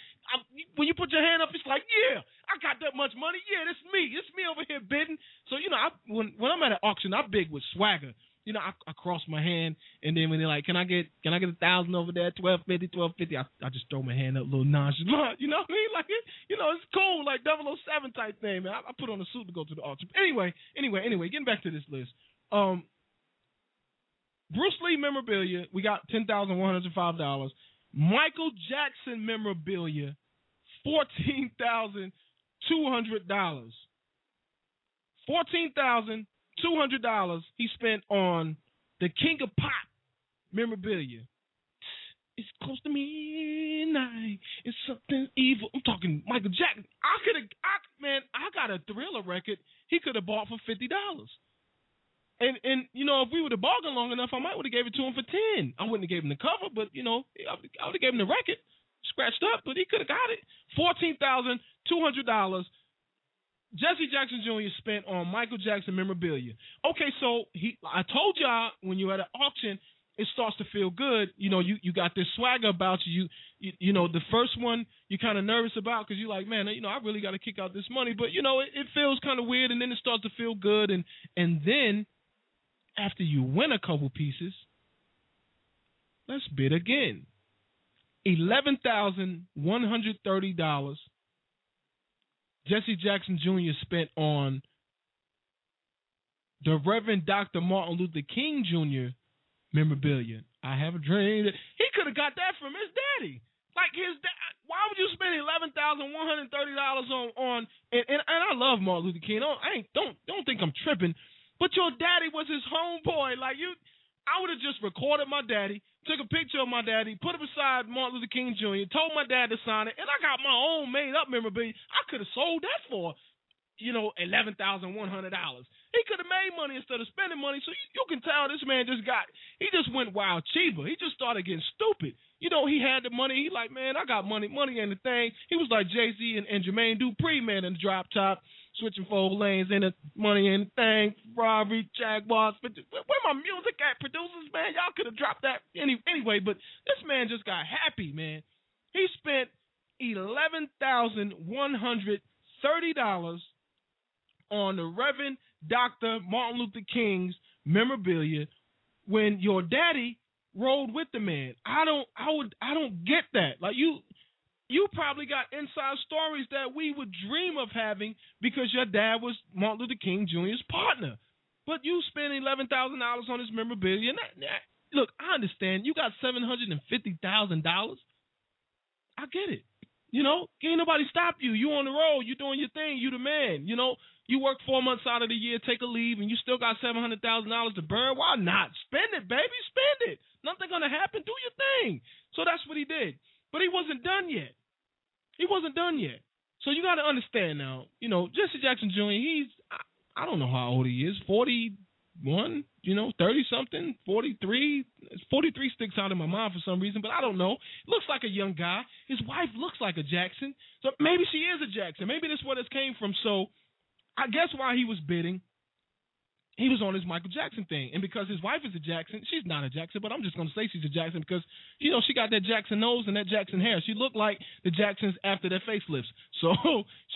When you put your hand up, it's like, yeah, I got that much money. Yeah, that's me. It's me over here bidding. So, you know, when I'm at an auction, I bid with swagger. You know, I cross my hand, and then when they're like, can I get 1,000 over there, 1,250, I just throw my hand up a little nonchalant, you know what I mean? Like, you know, it's cool, like 007 type thing, man. I put on a suit to go to the auction. Anyway, getting back to this list. Bruce Lee memorabilia, we got $10,105. Michael Jackson memorabilia, $14,200. $200 he spent on the King of Pop memorabilia. It's close to midnight. It's something evil. I'm talking Michael Jackson. I got a Thriller record he could have bought for $50. And you know, if we would have bargained long enough, I might would have gave it to him for $10. I wouldn't have gave him the cover, but, you know, I would have gave him the record, scratched up, but he could have got it. $14,200. Jesse Jackson Jr. spent on Michael Jackson memorabilia. Okay, so I told y'all when you're at an auction, it starts to feel good. You know, you got this swagger about you. You know, the first one you're kind of nervous about because you're like, man, you know, I really got to kick out this money. But, you know, it feels kind of weird, and then it starts to feel good. And then after you win a couple pieces, let's bid again. $11,130 Jesse Jackson Jr. spent on the Reverend Dr. Martin Luther King Jr. memorabilia. I have a dream. He could have got that from his daddy. Like his dad. Why would you spend $11,130 on? And I love Martin Luther King. Don't think I'm tripping. But your daddy was his homeboy. Like you, I would have just recorded my daddy, took a picture of my daddy, put it beside Martin Luther King Jr., told my dad to sign it, and I got my own made-up memorabilia. I could have sold that for, you know, $11,100. He could have made money instead of spending money. So you can tell this man just got, he just went wild cheaper. He just started getting stupid. You know, he had the money. He like, man, I got money. Money ain't a thing. He was like Jay-Z and Jermaine Dupri, man, in the drop top, switching four lanes, ain't a money, ain't a thing. Ferrari, Jaguars. Where my music at, producers, man? Y'all could have dropped that anyway. But this man just got happy, man. He spent $11,130 on the Reverend Dr. Martin Luther King's memorabilia when your daddy rode with the man. I don't get that. Like you probably got inside stories that we would dream of having because your dad was Martin Luther King Jr.'s partner. But you spend $11,000 on his memorabilia. And look, I understand. You got $750,000. I get it. You know, can't nobody stop you. You on the road. You doing your thing. You the man. You know, you work 4 months out of the year, take a leave, and you still got $700,000 to burn. Why not? Spend it, baby. Spend it. Nothing going to happen. Do your thing. So that's what he did. But he wasn't done yet. He wasn't done yet. So you got to understand now, you know, Jesse Jackson Jr., he's, I don't know how old he is, 41, you know, 30-something, 43. 43 sticks out in my mind for some reason, but I don't know. Looks like a young guy. His wife looks like a Jackson. So maybe she is a Jackson. Maybe that's where this came from. So I guess while he was bidding, he was on his Michael Jackson thing. And because his wife is a Jackson, she's not a Jackson, but I'm just going to say she's a Jackson because, you know, she got that Jackson nose and that Jackson hair. She looked like the Jacksons after their facelifts. So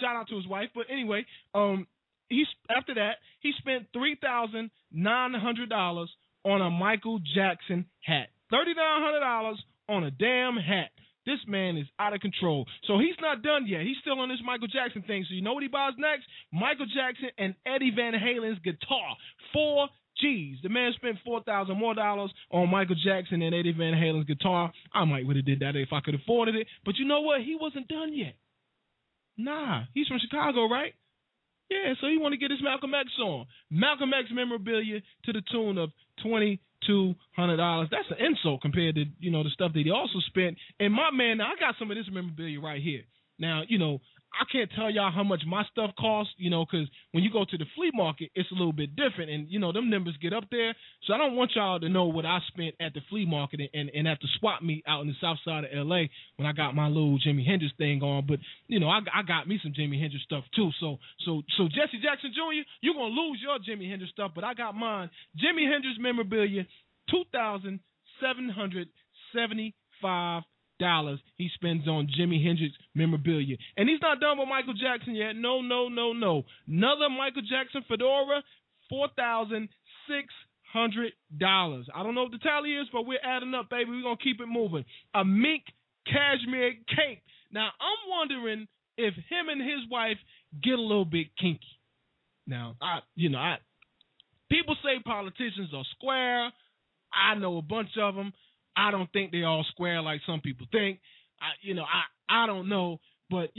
shout out to his wife. But anyway, after that, he spent $3,900 on a Michael Jackson hat, $3,900 on a damn hat. This man is out of control. So he's not done yet. He's still on this Michael Jackson thing. So you know what he buys next? Michael Jackson and Eddie Van Halen's guitar. $4,000. The man spent $4,000 more on Michael Jackson and Eddie Van Halen's guitar. I might would have did that if I could afforded it. But you know what? He wasn't done yet. Nah, he's from Chicago, right? Yeah, so he want to get his Malcolm X on. Malcolm X memorabilia to the tune of $2,200. That's an insult compared to, you know, the stuff that he also spent. And my man, now I got some of this memorabilia right here. Now, you know, I can't tell y'all how much my stuff costs, you know, because when you go to the flea market, it's a little bit different. And, you know, them numbers get up there. So I don't want y'all to know what I spent at the flea market and at the swap meet out in the south side of L.A. when I got my little Jimi Hendrix thing on. But, you know, I got me some Jimi Hendrix stuff, too. So Jesse Jackson Jr., you're going to lose your Jimi Hendrix stuff, but I got mine. Jimi Hendrix memorabilia, $2,775. He spends on Jimi Hendrix memorabilia. And he's not done with Michael Jackson yet. No, no, no, no. Another Michael Jackson fedora, $4,600. I don't know what the tally is, but we're adding up, baby. We're going to keep it moving. A mink cashmere cape. Now, I'm wondering if him and his wife get a little bit kinky. Now, people say politicians are square. I know a bunch of them. I don't think they all square like some people think. I don't know. But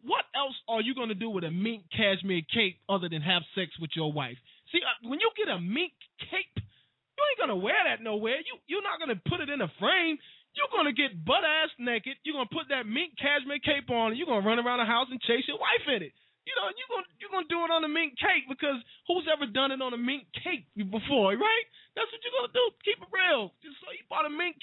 what else are you going to do with a mink cashmere cape other than have sex with your wife? See, when you get a mink cape, you ain't going to wear that nowhere. You're not going to put it in a frame. You're going to get butt-ass naked. You're going to put that mink cashmere cape on, and you're going to run around the house and chase your wife in it. You know, you're gonna do it on a mink cape because who's ever done it on a mink cape before, right? That's what you're gonna do. Keep it real. So he bought a mink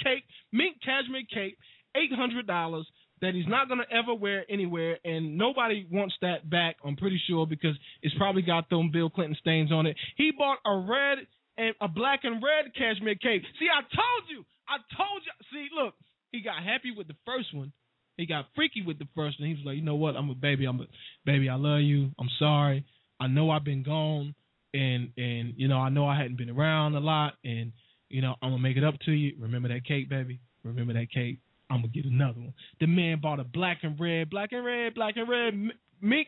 cashmere cape, $800 that he's not gonna ever wear anywhere, and nobody wants that back. I'm pretty sure because it's probably got them Bill Clinton stains on it. He bought a red and a black and red cashmere cape. See, I told you. See, look, he got happy with the first one. He got freaky with the first one. He was like, you know what? I'm a baby. I love you. I'm sorry. I know I've been gone, and you know, I know I hadn't been around a lot, and you know, I'm gonna make it up to you. Remember that cape, baby. Remember that cape. I'm gonna get another one. The man bought a black and red mink.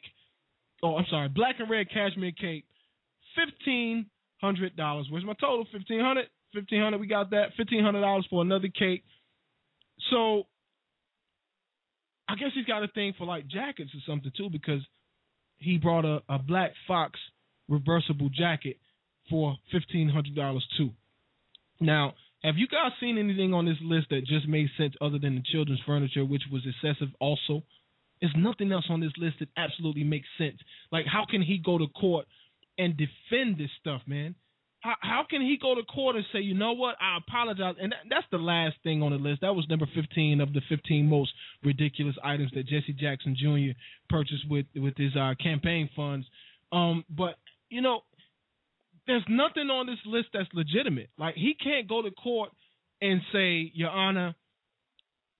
Oh, I'm sorry, black and red cashmere cape. $1,500. Where's my total? $1,500. $1,500. We got that. $1,500 for another cape. So I guess he's got a thing for like jackets or something too, because he brought a black fox reversible jacket for $1,500 too. Now, have you guys seen anything on this list that just made sense other than the children's furniture, which was excessive also? There's nothing else on this list that absolutely makes sense. Like, how can he go to court and defend this stuff, man? How can he go to court and say, you know what, I apologize? And that's the last thing on the list. That was number 15 of the 15 most ridiculous items that Jesse Jackson Jr. purchased with his campaign funds. But, you know, there's nothing on this list that's legitimate. Like, he can't go to court and say, Your Honor,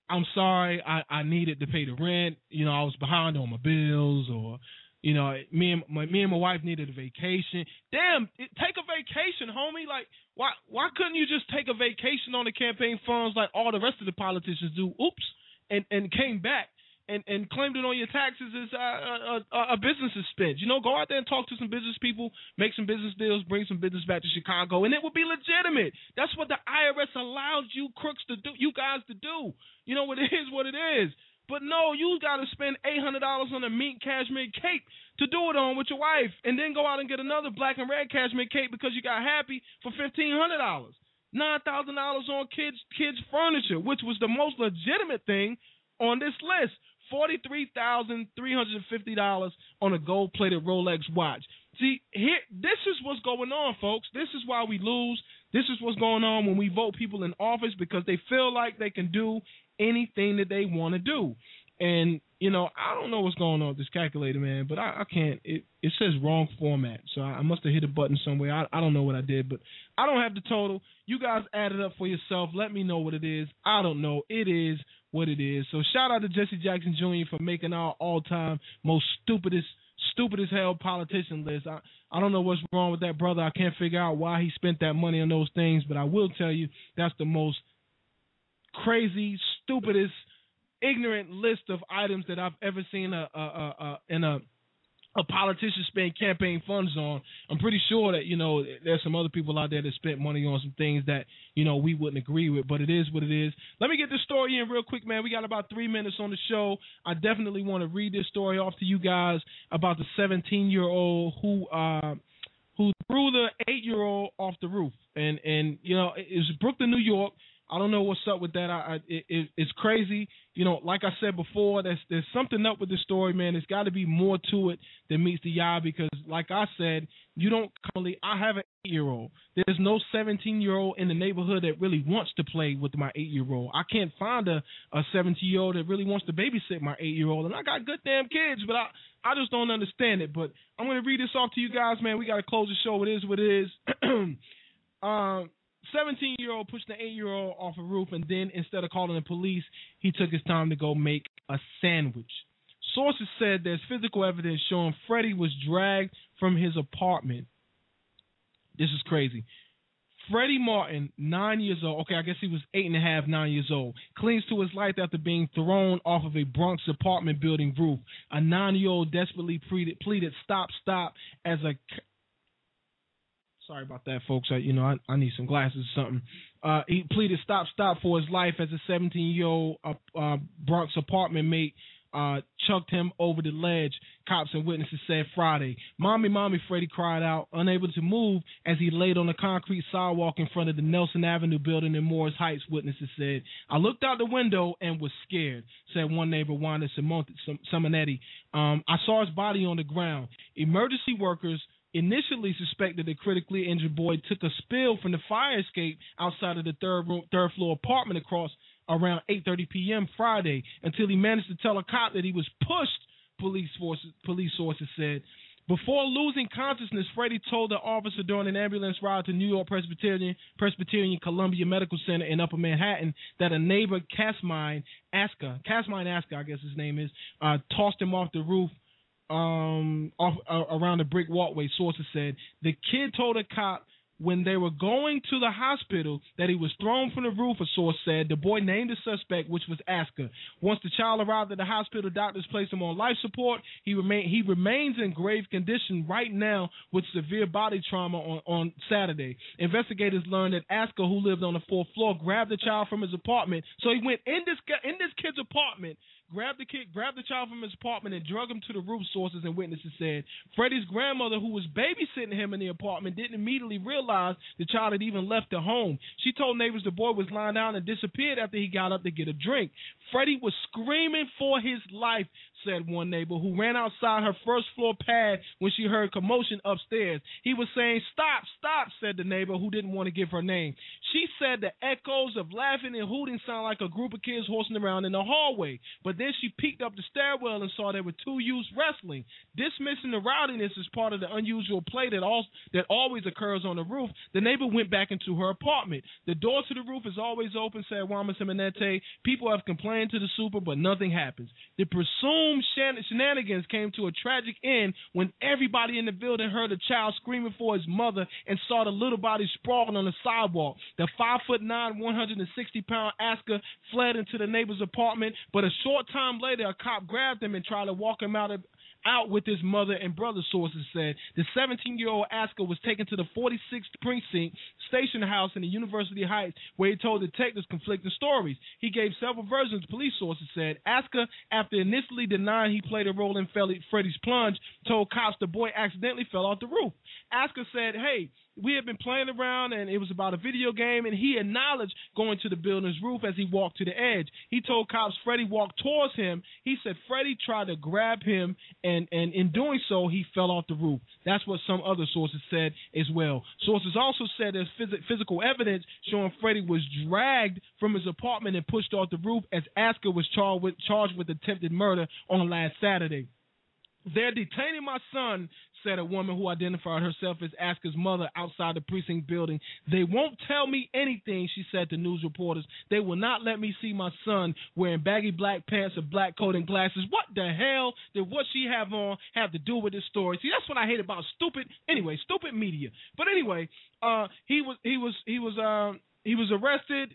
I'm sorry, I needed to pay the rent. You know, I was behind on my bills, or, you know, me and my wife needed a vacation. Damn, take a vacation, homie. Like, why couldn't you just take a vacation on the campaign funds like all the rest of the politicians do? Oops, and came back and claimed it on your taxes as a business expense. You know, go out there and talk to some business people, make some business deals, bring some business back to Chicago, and it would be legitimate. That's what the IRS allows you crooks to do, you guys to do. You know, it is what it is. But no, you got to spend $800 on a mink cashmere cape to do it on with your wife, and then go out and get another black and red cashmere cape because you got happy for $1,500. $9,000 on kids' furniture, which was the most legitimate thing on this list. $43,350 on a gold-plated Rolex watch. See, here, this is what's going on, folks. This is why we lose. This is what's going on when we vote people in office, because they feel like they can do anything that they want to do. And, you know, I don't know what's going on with this calculator, man, but I can't. It says wrong format, so I must have hit a button somewhere. I don't know what I did, but I don't have the total. You guys add it up for yourself. Let me know what it is. I don't know. It is what it is. So shout out to Jesse Jackson Jr. for making our all-time most stupidest hell politician list. I don't know what's wrong with that brother. I can't figure out why he spent that money on those things, but I will tell you that's the most crazy, stupidest, ignorant list of items that I've ever seen a politician spend campaign funds on. I'm pretty sure that, you know, there's some other people out there that spent money on some things that, you know, we wouldn't agree with, but it is what it is. Let me get this story in real quick, man. We got about 3 minutes on the show. I definitely want to read this story off to you guys about the 17-year-old who threw the 8-year-old off the roof. And you know, it's Brooklyn, New York. I don't know what's up with that. It's crazy. You know, like I said before, there's something up with this story, man. There's got to be more to it than meets the eye, because, like I said, you don't commonly – I have an 8-year-old. There's no 17-year-old in the neighborhood that really wants to play with my 8-year-old. I can't find a 17-year-old that really wants to babysit my 8-year-old. And I got good damn kids, but I just don't understand it. But I'm going to read this off to you guys, man. We got to close the show. It is what it is. 17-year-old pushed the 8-year-old off a roof, and then instead of calling the police, he took his time to go make a sandwich. Sources said there's physical evidence showing Freddie was dragged from his apartment. This is crazy. Freddie Martin, 9 years old. Okay, I guess he was 9 years old. Clings to his life after being thrown off of a Bronx apartment building roof. A 9-year-old desperately pleaded, stop, as a... Sorry about that, folks. I need some glasses or something. He pleaded stop for his life as a 17-year-old Bronx apartment mate chucked him over the ledge, cops and witnesses said Friday. Mommy, Freddie cried out, unable to move as he laid on the concrete sidewalk in front of the Nelson Avenue building in Morris Heights, witnesses said. I looked out the window and was scared, said one neighbor, Wanda Simonetti. I saw his body on the ground. Emergency workers initially suspected the critically injured boy took a spill from the fire escape outside of the third floor apartment across around 8:30 p.m. Friday, until he managed to tell a cop that he was pushed, police sources said. Before losing consciousness, Freddie told the officer during an ambulance ride to New York Presbyterian Columbia Medical Center in Upper Manhattan that a neighbor, Casmine Aska, I guess his name is, tossed him off the roof around a brick walkway, sources said. The kid told a cop when they were going to the hospital that he was thrown from the roof, a source said. The boy named the suspect, which was Aska. Once the child arrived at the hospital, doctors placed him on life support. He remains in grave condition right now with severe body trauma on Saturday. Investigators learned that Aska, who lived on the fourth floor, grabbed the child from his apartment. So he went in this kid's apartment, grabbed the child from his apartment and drug him to the roof, sources and witnesses said. Freddie's grandmother, who was babysitting him in the apartment, didn't immediately realize the child had even left the home. She told neighbors the boy was lying down and disappeared after he got up to get a drink. Freddie was screaming for his life, said one neighbor, who ran outside her first floor pad when she heard commotion upstairs. He was saying, "Stop, stop," said the neighbor, who didn't want to give her name. She said the echoes of laughing and hooting sound like a group of kids horsing around in the hallway. But then she peeked up the stairwell and saw there were two youths wrestling. Dismissing the rowdiness as part of the unusual play that always occurs on the roof, the neighbor went back into her apartment. "The door to the roof is always open," said Wanda Simonetti. "People have complained to the super, but nothing happens." The presumed shenanigans came to a tragic end when everybody in the building heard a child screaming for his mother and saw the little body sprawling on the sidewalk. The 5'9", 160-pound Aska fled into the neighbor's apartment, but a short time later, a cop grabbed him and tried to walk him out with his mother and brother, sources said. The 17-year-old Aska was taken to the 46th Precinct Station House in the University Heights, where he told detectives conflicting stories. He gave several versions, police sources said. Aska, after initially denying he played a role in Freddie's plunge, told cops the boy accidentally fell off the roof. Aska said, "Hey, we had been playing around, and it was about a video game," and he acknowledged going to the building's roof as he walked to the edge. He told cops Freddie walked towards him. He said Freddie tried to grab him, and in doing so, he fell off the roof. That's what some other sources said as well. Sources also said there's physical evidence showing Freddie was dragged from his apartment and pushed off the roof as Aska was charged with attempted murder on last Saturday. "They're detaining my son," said a woman who identified herself as Aska's mother outside the precinct building. "They won't tell me anything," she said to news reporters. "They will not let me see my son wearing baggy black pants, a black coat, and glasses." What the hell did what she have on have to do with this story? See, that's what I hate about stupid media. But anyway, he was arrested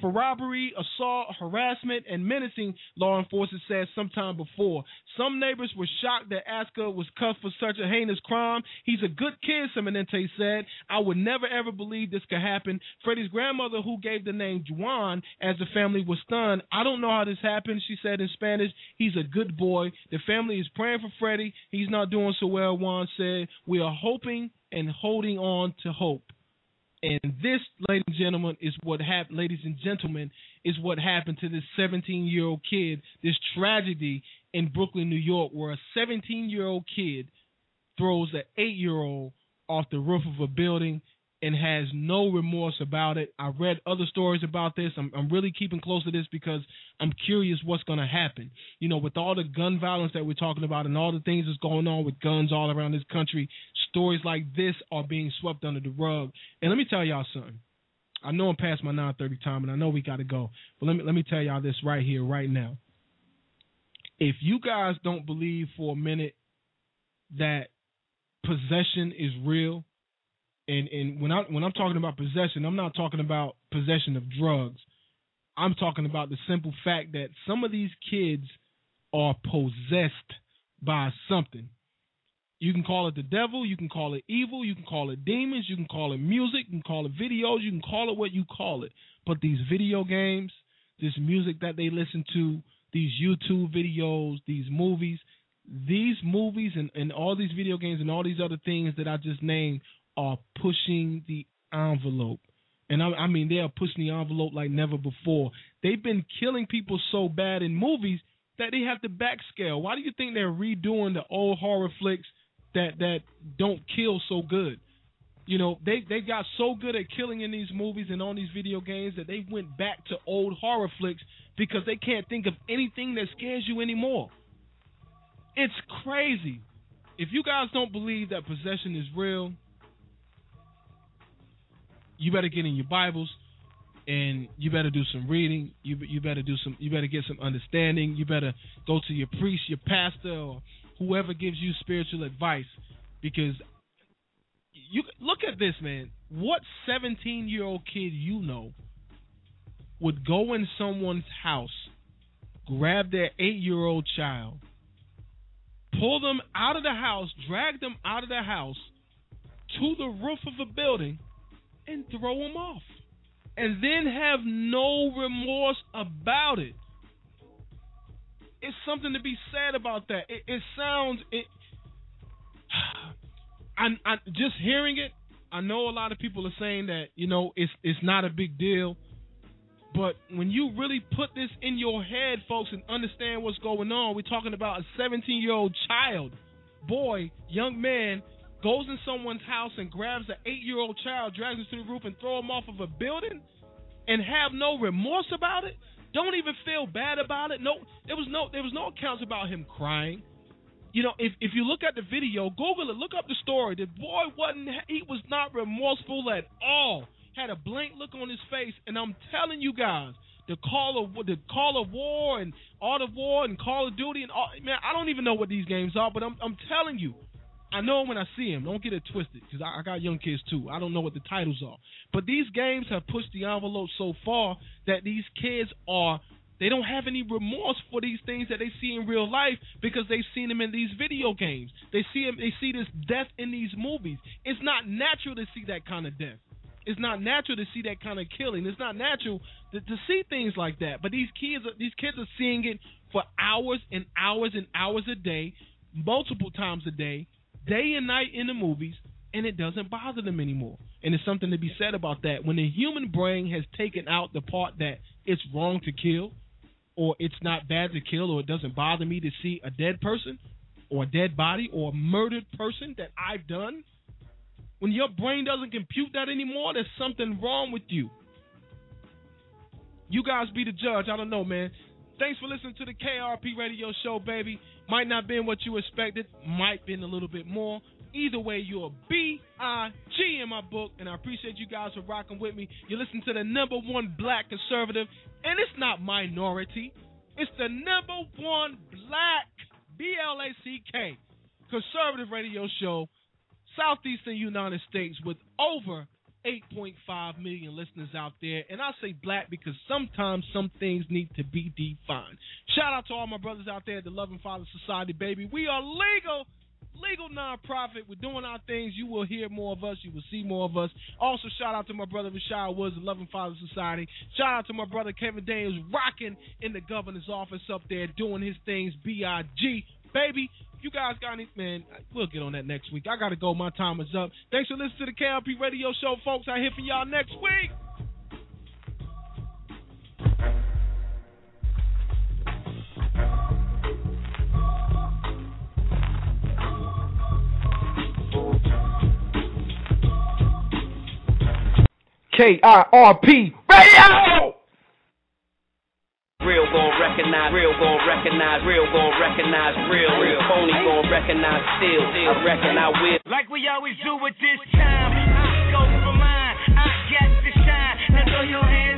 for robbery, assault, harassment, and menacing, law enforcement said sometime before. Some neighbors were shocked that Aska was cuffed for such a heinous crime. "He's a good kid," Simonente said. "I would never, ever believe this could happen." Freddie's grandmother, who gave the name Juan as the family was stunned. "I don't know how this happened," she said in Spanish. "He's a good boy. The family is praying for Freddie. He's not doing so well," Juan said. "We are hoping and holding on to hope." And this, ladies and gentlemen, is what happened to this 17-year-old kid, this tragedy in Brooklyn, New York, where a 17-year-old kid throws an 8-year-old off the roof of a building and has no remorse about it. I read other stories about this. I'm really keeping close to this because I'm curious what's going to happen. You know, with all the gun violence that we're talking about and all the things that's going on with guns all around this country, stories like this are being swept under the rug. And let me tell y'all something. I know I'm past my 9:30 time, and I know we got to go. But let me tell y'all this right here, right now. If you guys don't believe for a minute that possession is real, and when I'm talking about possession, I'm not talking about possession of drugs. I'm talking about the simple fact that some of these kids are possessed by something. You can call it the devil, you can call it evil, you can call it demons, you can call it music, you can call it videos, you can call it what you call it. But these video games, this music that they listen to, these YouTube videos, these movies and all these video games and all these other things that I just named are pushing the envelope. And I mean, they are pushing the envelope like never before. They've been killing people so bad in movies that they have to backscale. Why do you think they're redoing the old horror flicks that don't kill so good? You know, they got so good at killing in these movies and on these video games that they went back to old horror flicks because they can't think of anything that scares you anymore. It's crazy. If you guys don't believe that possession is real, you better get in your Bibles and you better do some reading. You better get some understanding. You better go to your priest, your pastor, or whoever gives you spiritual advice, because you look at this, man. What 17-year-old kid you know would go in someone's house, grab their 8-year-old child, pull them out of the house, drag them out of the house to the roof of a building, and throw them off, and then have no remorse about it? It's something to be said about that. It sounds. I'm just hearing it. I know a lot of people are saying that, you know, it's not a big deal. But when you really put this in your head, folks, and understand what's going on, we're talking about a 17-year-old child, boy, young man, goes in someone's house and grabs an 8-year-old child, drags him to the roof, and throw him off of a building and have no remorse about it. Don't even feel bad about it. No, there was no accounts about him crying. You know, if you look at the video, Google it, look up the story. The boy was not remorseful at all. Had a blank look on his face, and I'm telling you guys, the Call of War and Art of War and Call of Duty and all, man, I don't even know what these games are, but I'm telling you, I know when I see them. Don't get it twisted, because I got young kids too. I don't know what the titles are, but these games have pushed the envelope so far that these kids they don't have any remorse for these things that they see in real life, because they've seen them in these video games. They see this death in these movies. It's not natural to see that kind of death. It's not natural to see that kind of killing. It's not natural to see things like that. But these kids are seeing it for hours and hours and hours a day, multiple times a day, day and night in the movies, and it doesn't bother them anymore. And there's something to be said about that. When the human brain has taken out the part that it's wrong to kill, or it's not bad to kill, or it doesn't bother me to see a dead person or a dead body or a murdered person that I've done, when your brain doesn't compute that anymore, there's something wrong with you. You guys be the judge. I don't know, man. Thanks for listening to the KRP Radio Show, baby. Might not been what you expected. Might been a little bit more. Either way, you're a B.I.G. in my book, and I appreciate you guys for rocking with me. You listen to the #1 black conservative, and it's not minority. It's the #1 black, BLACK, conservative radio show, Southeastern United States, with over 8.5 million listeners out there. And I say black because sometimes some things need to be defined. Shout out to all my brothers out there at the Loving Father Society, baby. We are legal nonprofit. We're doing our things. You will hear more of us. You will see more of us. Also, shout out to my brother Rashad Woods, the Loving Father Society. Shout out to my brother Kevin Daniels, rocking in the governor's office up there, doing his things, B.I.G., baby. You guys got any, man, we'll get on that next week. I got to go. My time is up. Thanks for listening to the KLP Radio Show, folks. I'll hear from y'all next week. KIRP Radio! Real gon' recognize, real gon' recognize, real gon' recognize, real phony gon' recognize, still, I reckon I will. Like we always do with this time, I go for mine, I got to shine, now throw your hands.